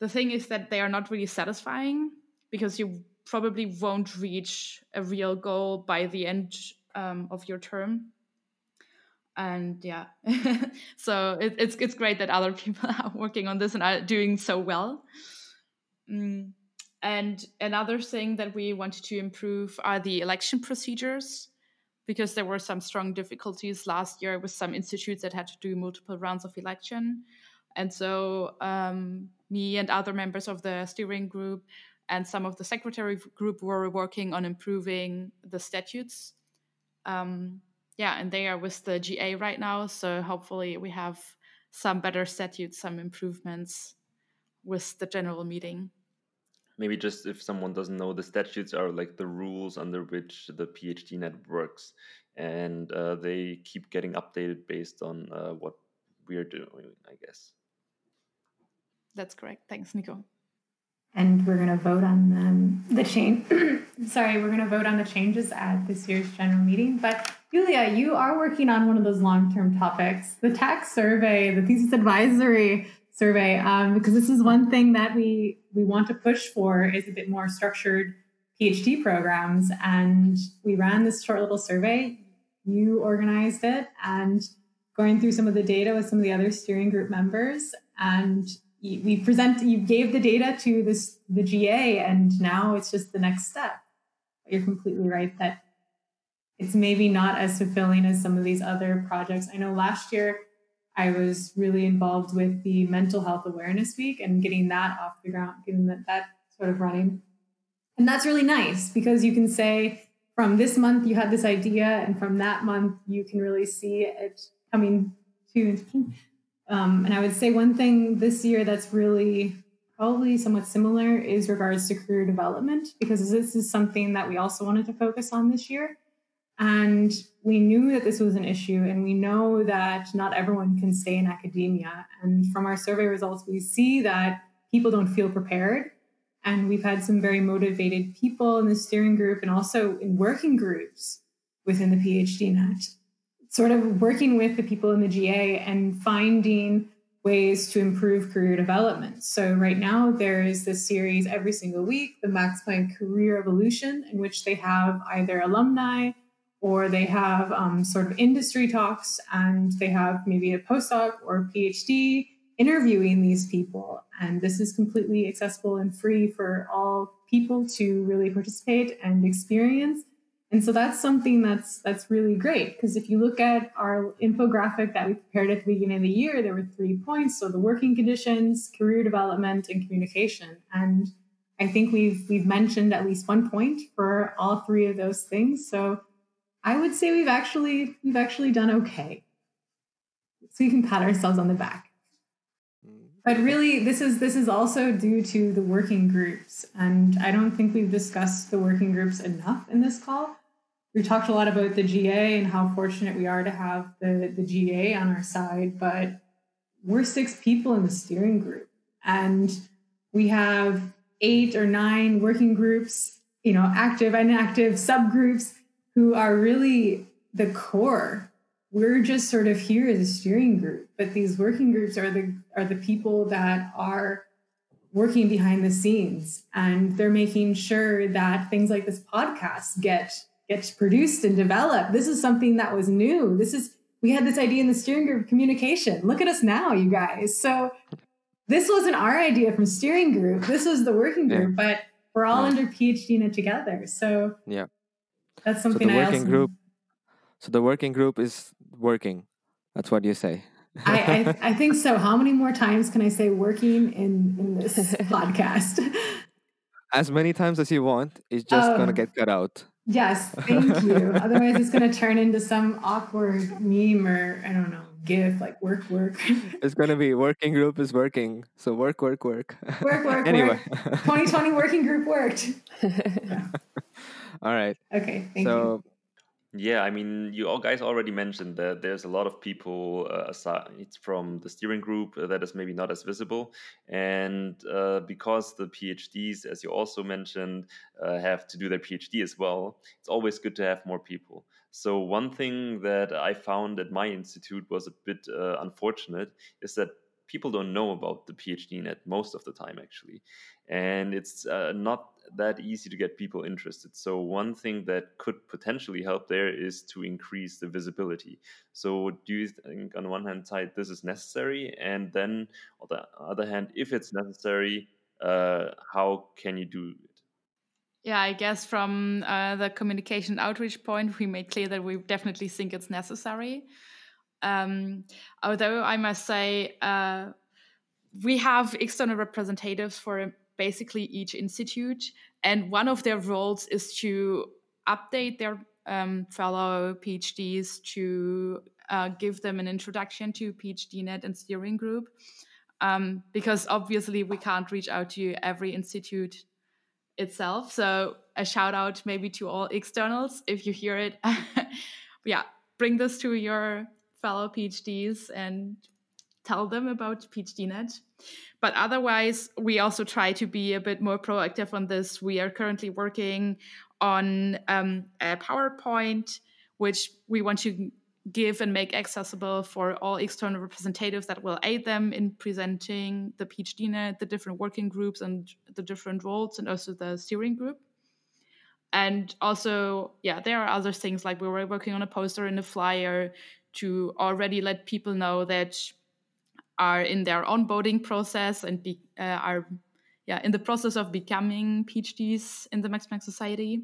the thing is that they are not really satisfying, because you probably won't reach a real goal by the end of your term. And yeah, so it's great that other people are working on this and are doing so well. And another thing that we wanted to improve are the election procedures, because there were some strong difficulties last year with some institutes that had to do multiple rounds of election. And so me and other members of the steering group and some of the secretary group were working on improving the statutes. And they are with the GA right now. So hopefully we have some better statutes, some improvements with the general meeting. Maybe just if someone doesn't know, the statutes are like the rules under which the PhDNet works, and they keep getting updated based on what we're doing, I guess. That's correct. Thanks, Nico. And we're going to vote on the change. We're going to vote on the changes at this year's general meeting. But Julia, you are working on one of those long-term topics, the tax survey, the thesis advisory survey, because this is one thing that we want to push for is a bit more structured PhD programs. And we ran this short little survey. You organized it and going through some of the data with some of the other steering group members. And you gave the data to the GA, and now it's just the next step. You're completely right that it's maybe not as fulfilling as some of these other projects. I know last year, I was really involved with the Mental Health Awareness Week and getting that off the ground, getting that sort of running. And that's really nice because you can say from this month you had this idea and from that month you can really see it coming to. And I would say one thing this year that's really probably somewhat similar is regards to career development, because this is something that we also wanted to focus on this year. And we knew that this was an issue, and we know that not everyone can stay in academia. And from our survey results, we see that people don't feel prepared. And we've had some very motivated people in the steering group and also in working groups within the PhDNet, sort of working with the people in the GA and finding ways to improve career development. So right now there is this series every single week, the Max Planck Career Evolution, in which they have either alumni or they have sort of industry talks, and they have maybe a postdoc or a PhD interviewing these people. And this is completely accessible and free for all people to really participate and experience. And so that's something that's really great, because if you look at our infographic that we prepared at the beginning of the year, there were 3 points. So the working conditions, career development, and communication. And I think we've mentioned at least 1 point for all three of those things. So I would say we've actually done okay. So we can pat ourselves on the back. But really, this is also due to the working groups. And I don't think we've discussed the working groups enough in this call. We talked a lot about the GA and how fortunate we are to have the GA on our side, but we're 6 people in the steering group, and we have 8 or 9 working groups, you know, active and inactive subgroups who are really the core. We're just sort of here as a steering group, but these working groups are the people that are working behind the scenes, and they're making sure that things like this podcast gets produced and developed. This is something that was new. We had this idea in the steering group communication. Look at us now, you guys. So this wasn't our idea from steering group. This was the working group, but we're all under PhD net together. So yeah, that's something I also... So the working group is working. That's what you say. I think so. How many more times can I say working in this podcast? As many times as you want. It's just going to get cut out. Yes, thank you. Otherwise, it's going to turn into some awkward meme or, I don't know, GIF, like work. It's going to be working group is working. So work. Work. Anyway. 2020 working group worked. Yeah. All right. Okay, thank you. Yeah, I mean, you all guys already mentioned that there's a lot of people aside from the steering group that is maybe not as visible. And because the PhDs, as you also mentioned, have to do their PhD as well, it's always good to have more people. So one thing that I found at my institute was a bit unfortunate is that people don't know about the PhD net most of the time, actually. And it's not that easy to get people interested. So one thing that could potentially help there is to increase the visibility. So do you think on one hand side this is necessary, and then on the other hand, if it's necessary, how can you do it? Yeah, I guess from the communication outreach point, we made clear that we definitely think it's necessary. Although I must say we have external representatives for basically each institute, and one of their roles is to update their fellow PhDs, to give them an introduction to PhDNet and steering group, because obviously we can't reach out to every institute itself. So a shout out maybe to all externals, if you hear it. Yeah, bring this to your fellow PhDs and tell them about PhDNet. But otherwise, we also try to be a bit more proactive on this. We are currently working on a PowerPoint, which we want to give and make accessible for all external representatives, that will aid them in presenting the PhDNet, the different working groups and the different roles, and also the steering group. And also, yeah, there are other things, like we were working on a poster and a flyer to already let people know that are in their onboarding process and are in the process of becoming PhDs in the Max Planck Society,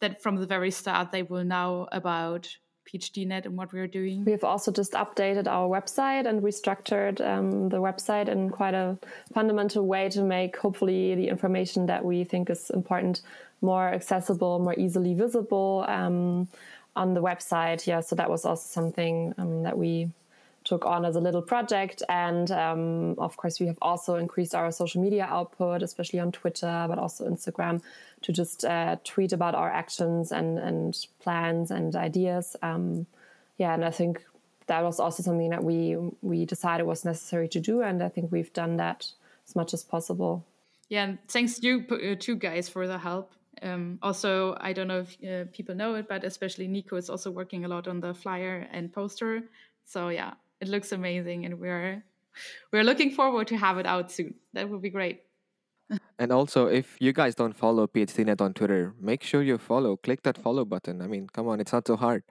that from the very start they will know about PhDNet and what we're doing. We've also just updated our website and restructured the website in quite a fundamental way to make, hopefully, the information that we think is important more accessible, more easily visible on the website. Yeah, so that was also something that we took on as a little project. And of course, we have also increased our social media output, especially on Twitter, but also Instagram, to just tweet about our actions and plans and ideas. And I think that was also something that we decided was necessary to do. And I think we've done that as much as possible. Yeah, and thanks to you two guys for the help. Also, I don't know if people know it, but especially Nico is also working a lot on the flyer and poster. So yeah, it looks amazing, and we're we're looking forward to have it out soon. That would be great. And also, if you guys don't follow PhDNet on Twitter, make sure you follow. Click that follow button. I mean, come on, it's not so hard.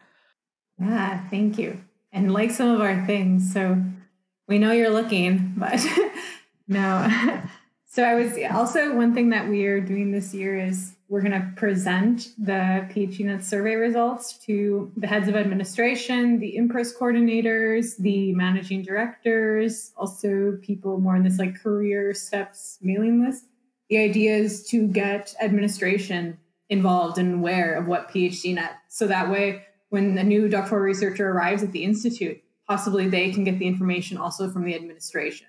Yeah, thank you. And like some of our things, so we know you're looking, but no. So I was also, one thing that we are doing this year is we're going to present the PhDNet survey results to the heads of administration, the Impress coordinators, the managing directors, also people more in this like career steps mailing list. The idea is to get administration involved and aware of what PhDNet, so that way when a new doctoral researcher arrives at the institute, possibly they can get the information also from the administration.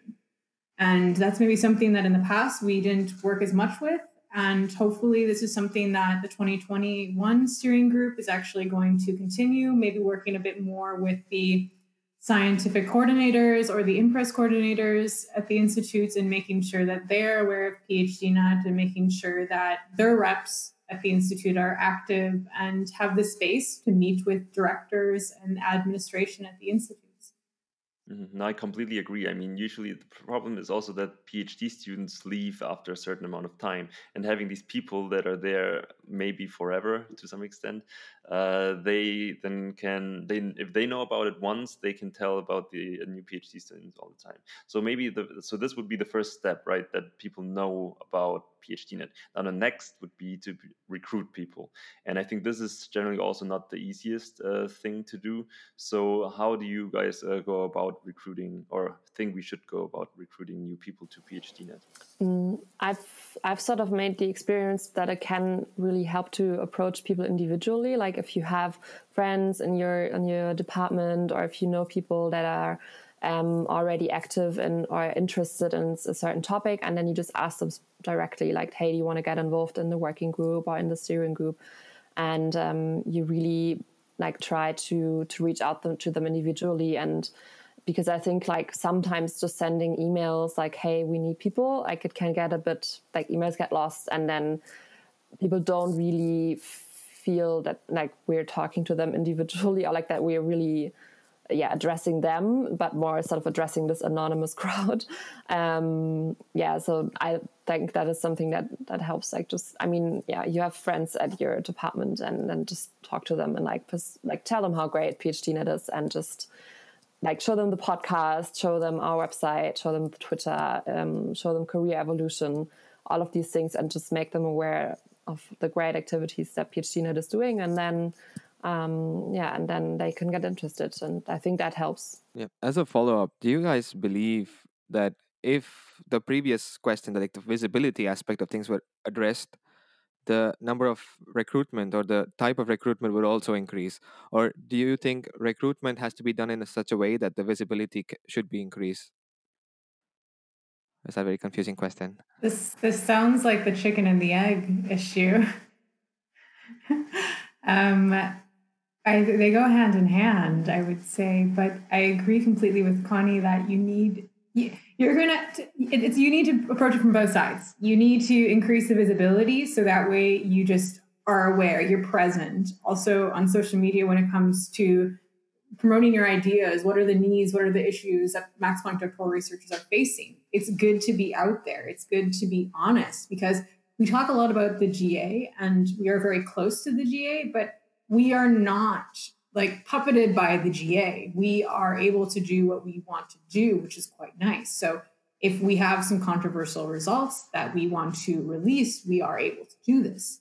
And that's maybe something that in the past we didn't work as much with. And hopefully this is something that the 2021 steering group is actually going to continue, maybe working a bit more with the scientific coordinators or the Impress coordinators at the institutes and making sure that they're aware of PhDNet and making sure that their reps at the institute are active and have the space to meet with directors and administration at the institute. No, I completely agree. I mean, usually the problem is also that PhD students leave after a certain amount of time, and having these people that are there maybe forever to some extent, if they know about it once, they can tell about the new PhD students all the time. So maybe this would be the first step, right? That people know about PhDNet. Now the next would be to recruit people, and I think this is generally also not the easiest thing to do. So how do you guys go about recruiting, or think we should go about recruiting new people to PhDNet? I've sort of made the experience that it can really help to approach people individually. Like if you have friends in your department, or if you know people that are already active and are interested in a certain topic, and then you just ask them directly, like, hey, do you want to get involved in the working group or in the steering group? And you really like try to reach out to them individually. And because I think like sometimes just sending emails like, hey, we need people, like it can get a bit like emails get lost, and then people don't really feel that like we're talking to them individually, or like that we're really addressing them, but more sort of addressing this anonymous crowd. So I think that is something that helps. Like just, I mean, you have friends at your department, and then just talk to them and like tell them how great PhDNet is, and just like show them the podcast, show them our website, show them Twitter, show them Career Evolution, all of these things, and just make them aware of the great activities that PhDNet is doing, and then and then they can get interested, and I think that helps. Yeah. As a follow-up, do you guys believe that if the previous question, like the visibility aspect of things, were addressed, the number of recruitment or the type of recruitment would also increase? Or do you think recruitment has to be done in such a way that the visibility should be increased? That's a very confusing question. This sounds like the chicken and the egg issue. They go hand in hand, I would say, but I agree completely with Connie that you need to approach it from both sides. You need to increase the visibility, so that way you just are aware, you're present. Also on social media, when it comes to promoting your ideas, what are the needs, what are the issues that Max Planck doctoral researchers are facing? It's good to be out there. It's good to be honest, because we talk a lot about the GA, and we are very close to the GA, but we are not like puppeted by the GA. We are able to do what we want to do, which is quite nice. So if we have some controversial results that we want to release, we are able to do this.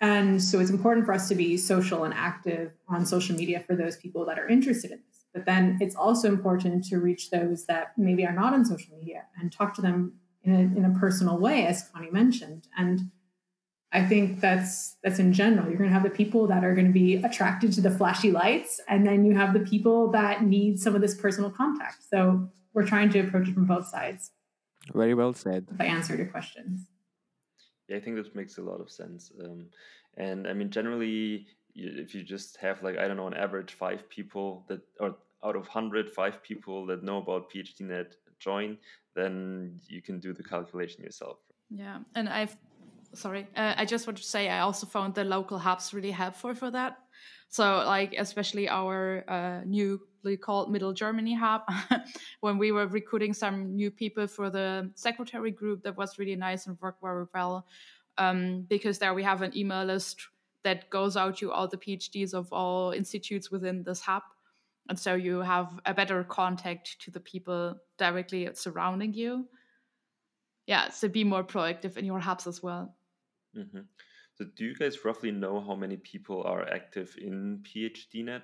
And so it's important for us to be social and active on social media for those people that are interested in this. But then it's also important to reach those that maybe are not on social media and talk to them in a personal way, as Connie mentioned. And I think that's in general. You're going to have the people that are going to be attracted to the flashy lights, and then you have the people that need some of this personal contact. So we're trying to approach it from both sides. Very well said. If I answered your questions. Yeah, I think that makes a lot of sense. And I mean, generally, if you just have like, I don't know, an average 5 people that, or out of 100, 5 people that know about PhDNet join, then you can do the calculation yourself. Yeah, and I just want to say I also found the local hubs really helpful for that. So like, especially our newly called Middle Germany hub, when we were recruiting some new people for the secretary group, that was really nice and worked very well, because there we have an email list that goes out to all the PhDs of all institutes within this hub. And so you have a better contact to the people directly surrounding you. Yeah, so be more proactive in your hubs as well. Mm-hmm. So do you guys roughly know how many people are active in PhDNet?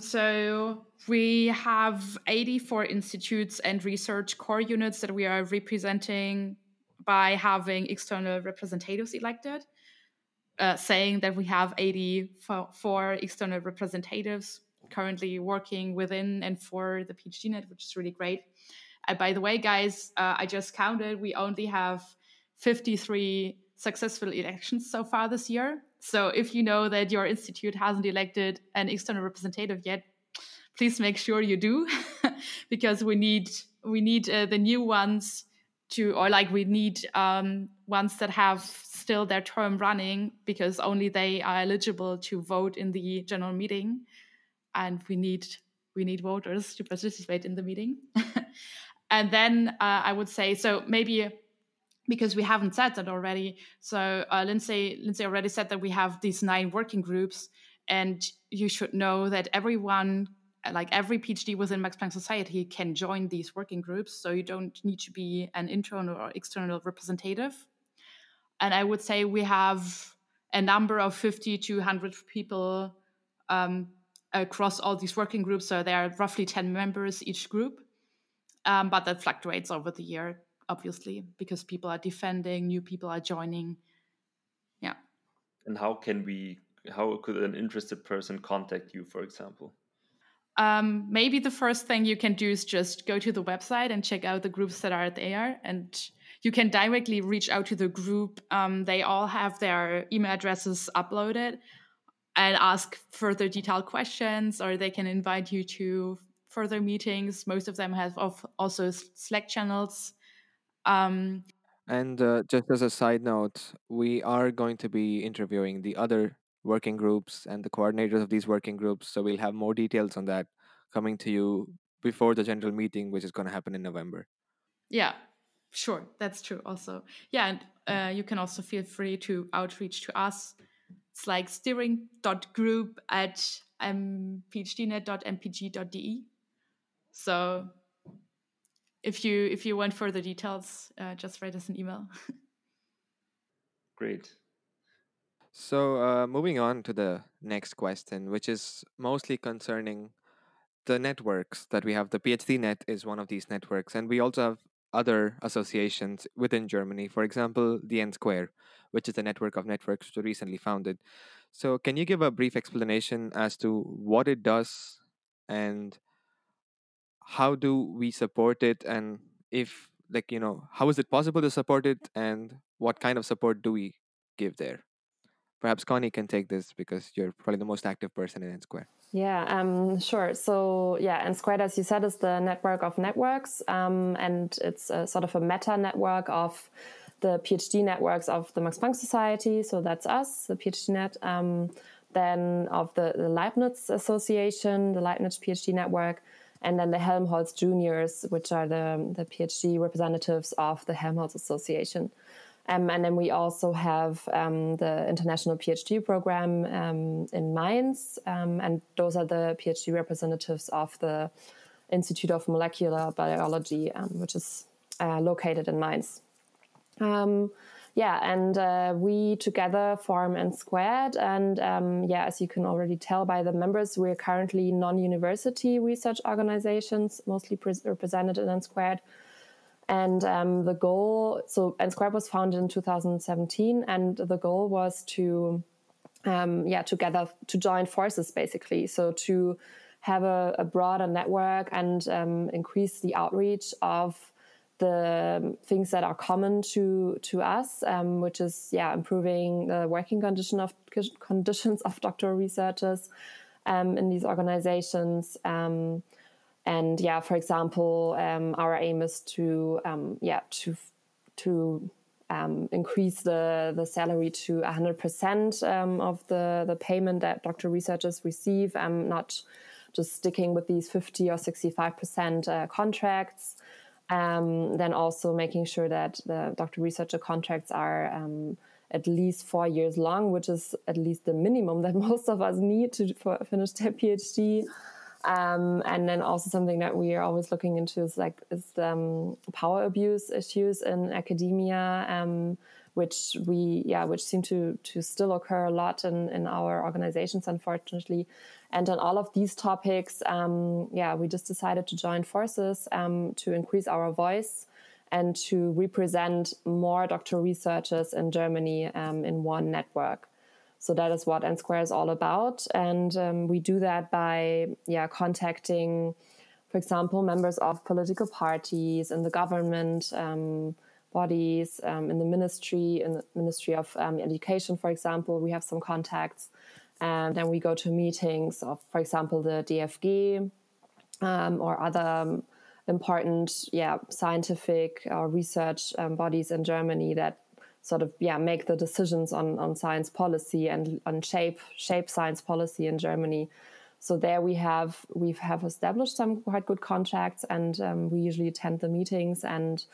So we have 84 institutes and research core units that we are representing by having external representatives elected, saying that we have 84 external representatives currently working within and for the PhDNet, which is really great. And by the way, guys, I just counted, we only have 53 successful elections so far this year. So if you know that your institute hasn't elected an external representative yet, please make sure you do, because we need the new ones to, or like we need ones that have still their term running, because only they are eligible to vote in the general meeting, and we need voters to participate in the meeting. And then I would say, so maybe, because we haven't said that already, so Lindsay already said that we have these 9 working groups, and you should know that everyone, like every PhD within Max Planck Society, can join these working groups, so you don't need to be an internal or external representative. And I would say we have a number of 50 to 100 people across all these working groups, so there are roughly 10 members each group, but that fluctuates over the year, obviously, because people are defending, new people are joining. Yeah. And how could an interested person contact you, for example? Maybe the first thing you can do is just go to the website and check out the groups that are there, and you can directly reach out to the group. They all have their email addresses uploaded, and ask further detailed questions, or they can invite you to further meetings. Most of them have also Slack channels. And just as a side note, we are going to be interviewing the other working groups and the coordinators of these working groups, so we'll have more details on that coming to you before the general meeting, which is going to happen in November. Yeah, sure, that's true also. Yeah, and you can also feel free to outreach to us. It's like steering.group@phdnet.mpg.de. So if you want further details, just write us an email. Great. So moving on to the next question, which is mostly concerning the networks that we have. The PhDNet is one of these networks, and we also have other associations within Germany. For example, the N squared, which is a network of networks which was recently founded. So can you give a brief explanation as to what it does and how do we support it, and if, like, you know, how is it possible to support it, and what kind of support do we give there? Perhaps Connie can take this because you're probably the most active person in N squared. Yeah, sure. So yeah, N squared, as you said, is the network of networks, and it's a sort of a meta network of the PhD networks of the Max Planck Society. So that's us, the PhDNet. Then of the Leibniz Association, the Leibniz PhD network, and then the Helmholtz Juniors, which are the PhD representatives of the Helmholtz Association. And then we also have the International PhD program in Mainz, and those are the PhD representatives of the Institute of Molecular Biology, which is located in Mainz. We together form N squared, and as you can already tell by the members, we're currently non-university research organizations, mostly represented in N squared. And the goal, so N squared was founded in 2017, and the goal was to join forces basically. So to have a broader network and increase the outreach of the things that are common to us, which is improving the working conditions of doctoral researchers in these organizations. For example, our aim is to increase the salary to 100% of the payment that doctoral researchers receive, not just sticking with these 50 or 65% contracts. Then also making sure that the doctoral researcher contracts are at least 4 years long, which is at least the minimum that most of us need to finish their PhD. And then also something that we are always looking into is power abuse issues in academia, which seem to still occur a lot in our organizations, unfortunately. And on all of these topics, we just decided to join forces to increase our voice and to represent more doctoral researchers in Germany in one network. So that is what N Squared is all about. And we do that by contacting, for example, members of political parties and the government bodies, in the ministry, of education, for example. We have some contacts. And then we go to meetings of, for example, the DFG or other important scientific or research bodies in Germany that sort of make the decisions on science policy and on shape science policy in Germany. So there we have established some quite good contacts, and we usually attend the meetings and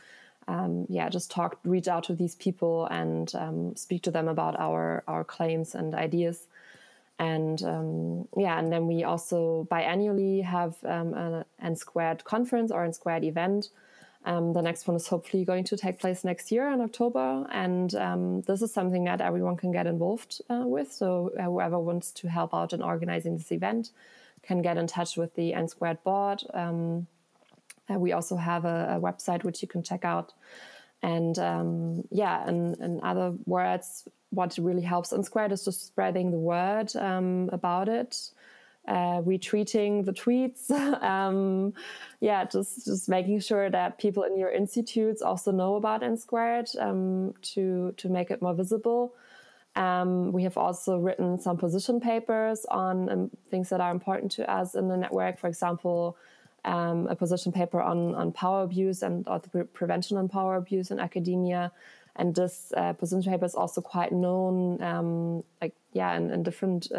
just reach out to these people and speak to them about our claims and ideas. And and then we also biannually have an N Squared conference or N Squared event. The next one is hopefully going to take place next year in October. And this is something that everyone can get involved with. So whoever wants to help out in organizing this event can get in touch with the N Squared board. We also have a website which you can check out. And in other words, what really helps N Squared is just spreading the word about it. Retweeting the tweets, just making sure that people in your institutes also know about N Squared to make it more visible. We have also written some position papers on things that are important to us in the network. For example, a position paper on power abuse and or the prevention on power abuse in academia. And this position paper is also quite known, in different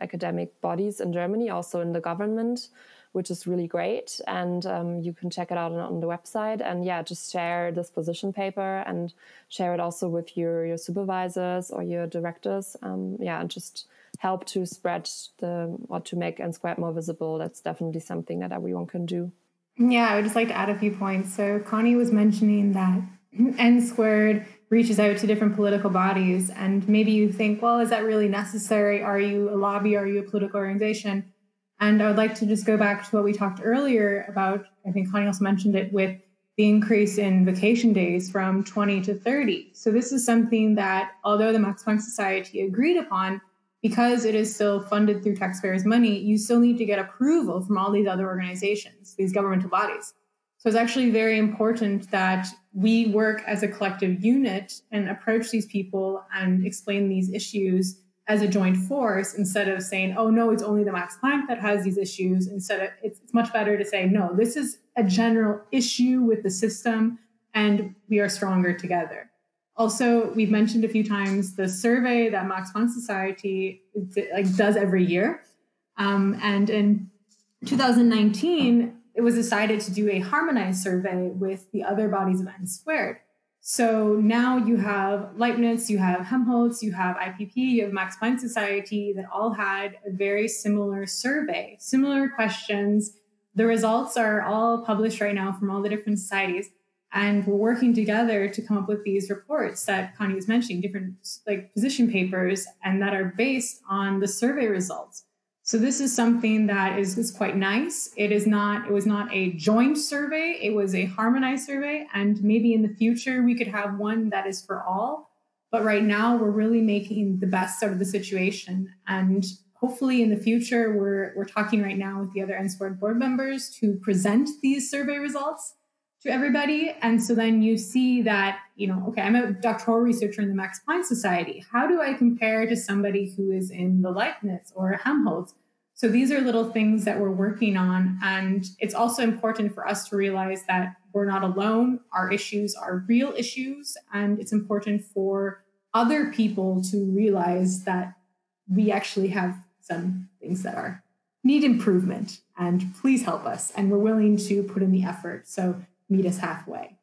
academic bodies in Germany, also in the government, which is really great. And you can check it out on the website. And just share this position paper and share it also with your supervisors or your directors. And just help to spread to make N Squared more visible. That's definitely something that everyone can do. Yeah, I would just like to add a few points. So Connie was mentioning that N Squared reaches out to different political bodies, and maybe you think, well, is that really necessary? Are you a lobby? Are you a political organization? And I would like to just go back to what we talked earlier about. I think Connie also mentioned it with the increase in vacation days from 20 to 30. So this is something that, although the Max Planck Society agreed upon, because it is still funded through taxpayers' money, you still need to get approval from all these other organizations, these governmental bodies. So it's actually very important that we work as a collective unit and approach these people and explain these issues as a joint force, instead of saying, oh, no, it's only the Max Planck that has these issues. It's much better to say, no, this is a general issue with the system, and we are stronger together. Also, we've mentioned a few times the survey that Max Planck Society does every year. And in 2019... it was decided to do a harmonized survey with the other bodies of N Squared. So now you have Leibniz, you have Helmholtz, you have IPP, you have Max Planck Society that all had a very similar survey, similar questions. The results are all published right now from all the different societies. And we're working together to come up with these reports that Connie was mentioning, different position papers, and that are based on the survey results. So this is something that is quite nice. It was not a joint survey. It was a harmonized survey. And maybe in the future, we could have one that is for all. But right now, we're really making the best of the situation. And hopefully in the future, we're talking right now with the other N Squared board members to present these survey results to everybody. And so then you see that, okay, I'm a doctoral researcher in the Max Planck Society. How do I compare to somebody who is in the Leibniz or Helmholtz? So these are little things that we're working on. And it's also important for us to realize that we're not alone. Our issues are real issues. And it's important for other people to realize that we actually have some things that are need improvement. And please help us. And we're willing to put in the effort. So meet us halfway.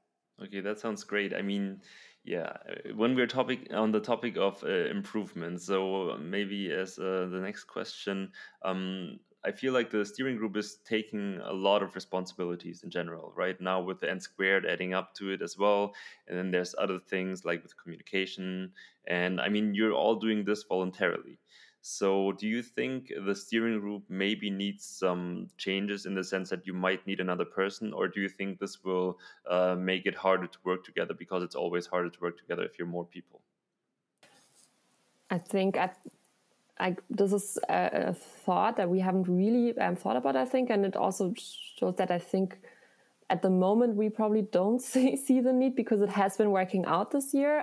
Okay, that sounds great. I mean, yeah, when we're on the topic of improvement, so maybe as the next question, I feel like the steering group is taking a lot of responsibilities in general right now with the N squared adding up to it as well. And then there's other things like with communication. And I mean, you're all doing this voluntarily. So do you think the steering group maybe needs some changes in the sense that you might need another person? Or do you think this will make it harder to work together, because it's always harder to work together if you're more people? I think this is a thought that we haven't really thought about, I think. And it also shows that I think at the moment we probably don't see the need, because it has been working out this year.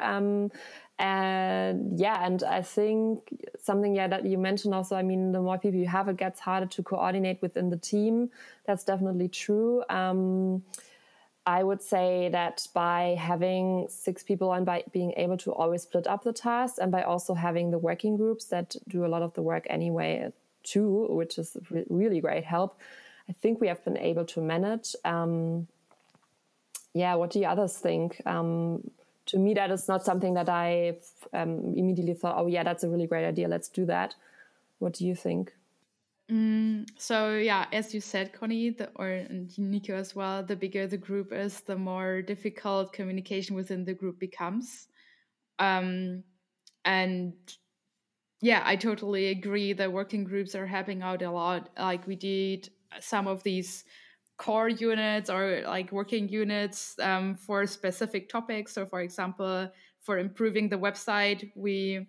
And I think something that you mentioned also, I mean, the more people you have, it gets harder to coordinate within the team. That's definitely true. I would say that by having 6 people and by being able to always split up the tasks, and by also having the working groups that do a lot of the work anyway too, which is really great help, I think we have been able to manage. What do you others think? To me, that is not something that I immediately thought, oh, yeah, that's a really great idea. Let's do that. What do you think? As you said, Connie, and Nico as well, the bigger the group is, the more difficult communication within the group becomes. I totally agree that working groups are helping out a lot. Like we did some of these core units or like working units for specific topics. So for example, for improving the website, we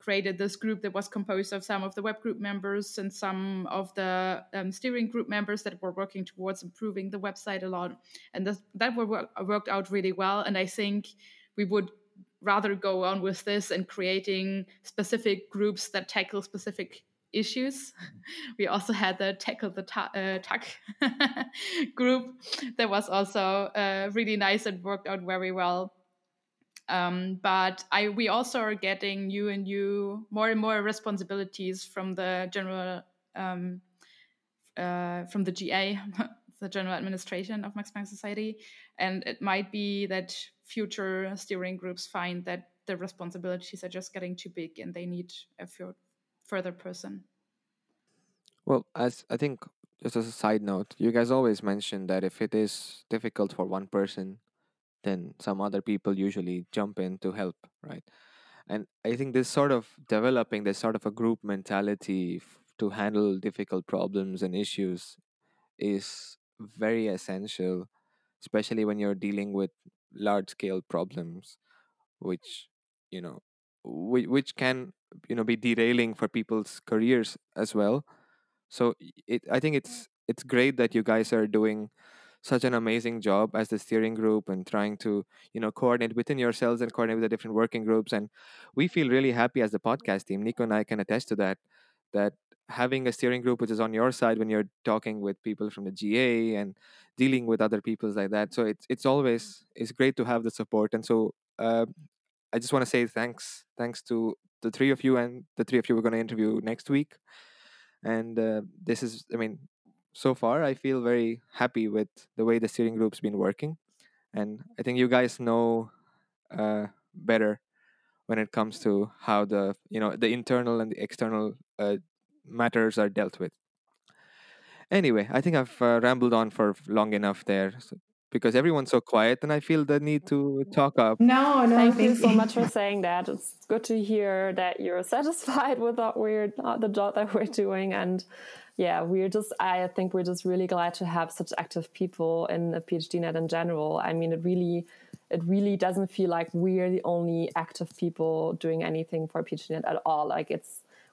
created this group that was composed of some of the web group members and some of the steering group members that were working towards improving the website a lot. And that worked out really well. And I think we would rather go on with this and creating specific groups that tackle specific issues. We also had the Tackle the Tuck group that was also really nice and worked out very well. But we also are getting more and more responsibilities from the general from the GA, the General Administration of Max Planck Society, and it might be that future steering groups find that the responsibilities are just getting too big and they need a few further person. Well, I think just as a side note, you guys always mention that if it is difficult for one person, then some other people usually jump in to help, right? And I think this sort of developing this sort of a group mentality to handle difficult problems and issues is very essential, especially when you're dealing with large scale problems, which can be derailing for people's careers as well. So I think it's great that you guys are doing such an amazing job as the steering group and trying to coordinate within yourselves and coordinate with the different working groups. And we feel really happy as the podcast team. Nico and I can attest to that having a steering group which is on your side when you're talking with people from the GA and dealing with other people like that. So it's great to have the support. And so I just want to say thanks to the three of you, and the three of you we're going to interview next week. And so far I feel very happy with the way the steering group's been working. And I think you guys know better when it comes to how the internal and the external matters are dealt with. Anyway, I think I've rambled on for long enough there. So, because everyone's so quiet and I feel the need to talk up. No, thank you so much for saying that. It's good to hear that you're satisfied with the job that we're doing. And yeah, I think we're just really glad to have such active people in the PhDNet in general. I mean, it really doesn't feel like we're the only active people doing anything for PhDNet at all. Like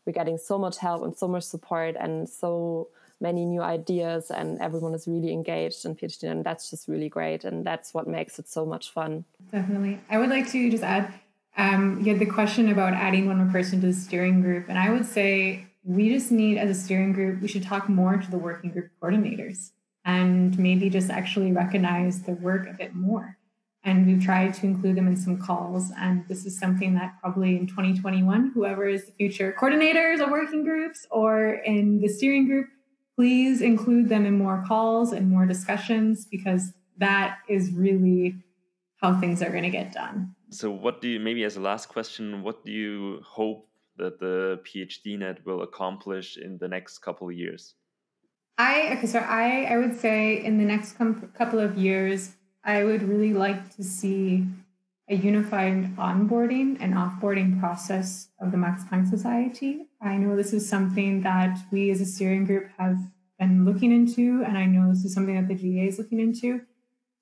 we're getting so much help and so much support and so many new ideas, and everyone is really engaged in PhD, and that's just really great, and that's what makes it so much fun. Definitely. I would like to just add, you had the question about adding one more person to the steering group, and I would say we just need, as a steering group, we should talk more to the working group coordinators and maybe just actually recognize their work a bit more. And we've tried to include them in some calls. And this is something that probably in 2021, whoever is the future coordinators or working groups or in the steering group, please include them in more calls and more discussions, because that is really how things are going to get done. So what do you, maybe as a last question, what do you hope that the PhDNet will accomplish in the next couple of years? I would say in the next couple of years, I would really like to see a unified onboarding and offboarding process of the Max Planck Society. I know this is something that we as a steering group have been looking into, and I know this is something that the GA is looking into.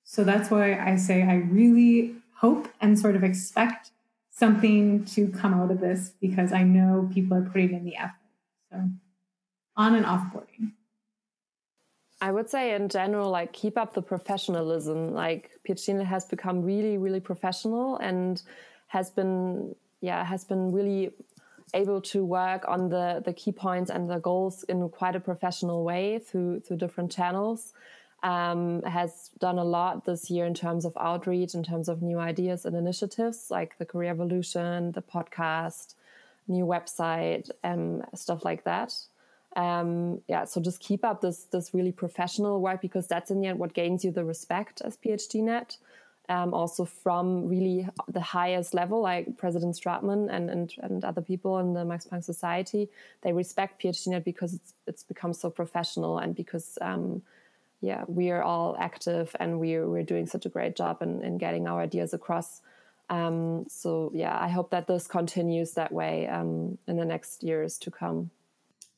So that's why I say I really hope and sort of expect something to come out of this, because I know people are putting in the effort. So on and offboarding. I would say in general, like, keep up the professionalism. Like, PhDNet has become really, really professional and has been really able to work on the key points and the goals in quite a professional way through different channels. Has done a lot this year in terms of outreach, in terms of new ideas and initiatives like the Career Evolution, the podcast, new website, stuff like that. So just keep up this really professional work, because that's in the end what gains you the respect as PhDNet, also from really the highest level, like President Stratman and other people in the Max Planck Society. They respect PhDNet because it's become so professional, and because we are all active and we're doing such a great job in getting our ideas across. I hope that this continues that way in the next years to come.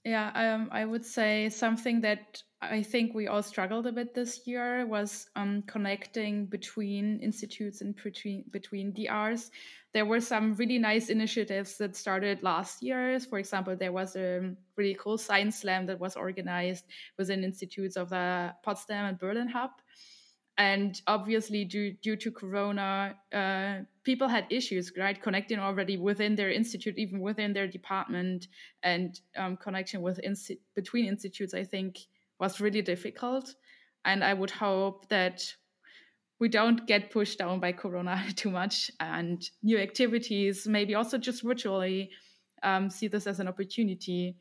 Yeah, I would say something that I think we all struggled a bit this year was connecting between institutes and between DRs. There were some really nice initiatives that started last year. For example, there was a really cool science slam that was organized within institutes of the Potsdam and Berlin hub. And obviously, due to Corona, people had issues, right? Connecting already within their institute, even within their department, and connection with between institutes, I think, was really difficult. And I would hope that we don't get pushed down by Corona too much, and new activities, maybe also just virtually, see this as an opportunity,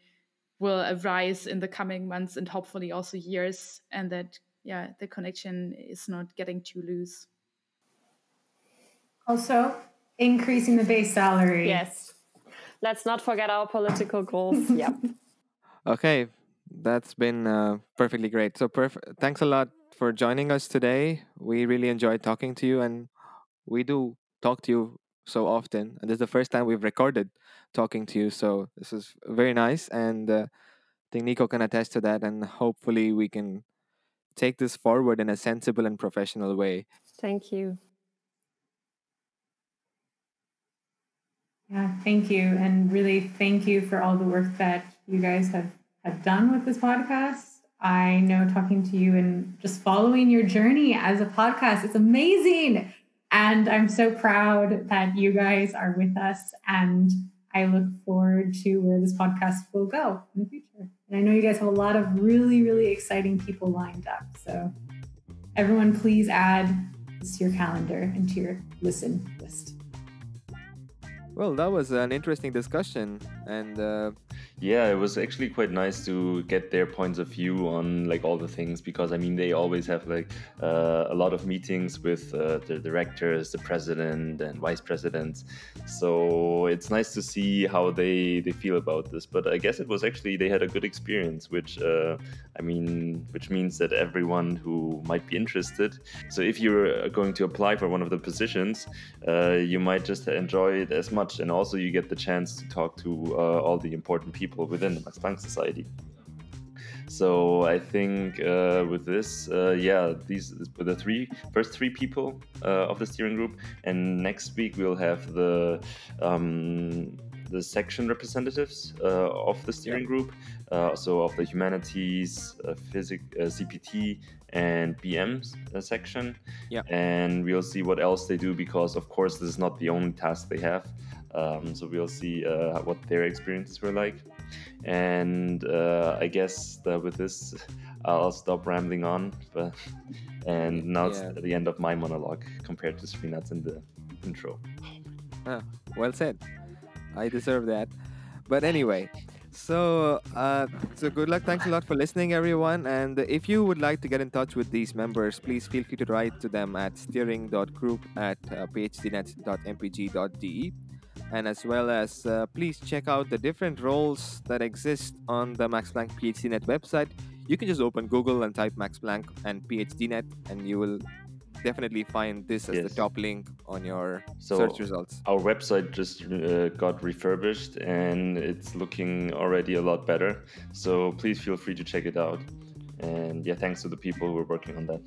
will arise in the coming months and hopefully also years, and that the connection is not getting too loose. Also, increasing the base salary. Yes. Let's not forget our political goals. Yep. Okay. That's been perfectly great. So thanks a lot for joining us today. We really enjoyed talking to you, and we do talk to you so often. And this is the first time we've recorded talking to you. So this is very nice. And I think Nico can attest to that. And hopefully we can take this forward in a sensible and professional way. Thank you. Yeah, thank you. And really thank you for all the work that you guys have done with this podcast. I know talking to you and just following your journey as a podcast, it's amazing. And I'm so proud that you guys are with us. And I look forward to where this podcast will go in the future. And I know you guys have a lot of really, really exciting people lined up. So everyone, please add this to your calendar and to your listen list. Well, that was an interesting discussion. And it was actually quite nice to get their points of view on like all the things, because I mean, they always have like a lot of meetings with the directors, the president and vice presidents. So it's nice to see how they feel about this. But I guess it was actually, they had a good experience, which means that everyone who might be interested. So if you're going to apply for one of the positions, you might just enjoy it as much. And also you get the chance to talk to all the important people within the Max Planck Society. So I think with this, these were the first three people of the steering group, and next week we'll have the section representatives of the steering group, so of the humanities, physics, CPT, and BM section. Yeah. And we'll see what else they do, because of course this is not the only task they have. So we'll see what their experiences were like. And I guess that with this, I'll stop rambling on. And now It's the end of my monologue compared to Srinath's in the intro. Ah, well said. I deserve that. But anyway, so good luck. Thanks a lot for listening, everyone. And if you would like to get in touch with these members, please feel free to write to them at steering.group@phdnet.mpg.de. And as well as please check out the different roles that exist on the Max Planck PhD Net website. You can just open Google and type Max Planck and PhD Net, and you will definitely find this as the top link on your search results. Our website just got refurbished, and it's looking already a lot better. So please feel free to check it out. And thanks to the people who are working on that.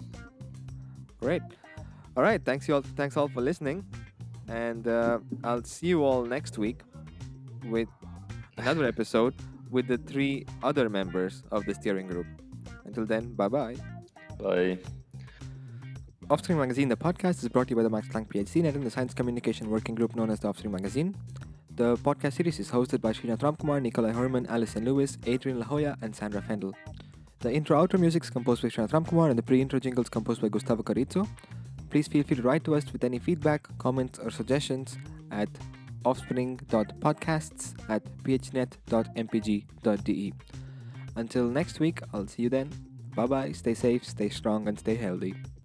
Great. All right. Thanks all for listening. And I'll see you all next week with another episode with the three other members of the steering group. Until then, bye-bye. Bye. Offspring Magazine, the podcast, is brought to you by the Max Planck PhD Net and the Science Communication Working Group known as the Offspring Magazine. The podcast series is hosted by Srinath Ramkumar, Nikolai Herman, Alison Lewis, Adrian LaHoya, and Sandra Fendel. The intro-outro music is composed by Srinath Ramkumar and the pre-intro jingle is composed by Gustavo Carizzo. Please feel free to write to us with any feedback, comments, or suggestions at offspring.podcasts@phnet.mpg.de. Until next week, I'll see you then. Bye-bye, stay safe, stay strong, and stay healthy.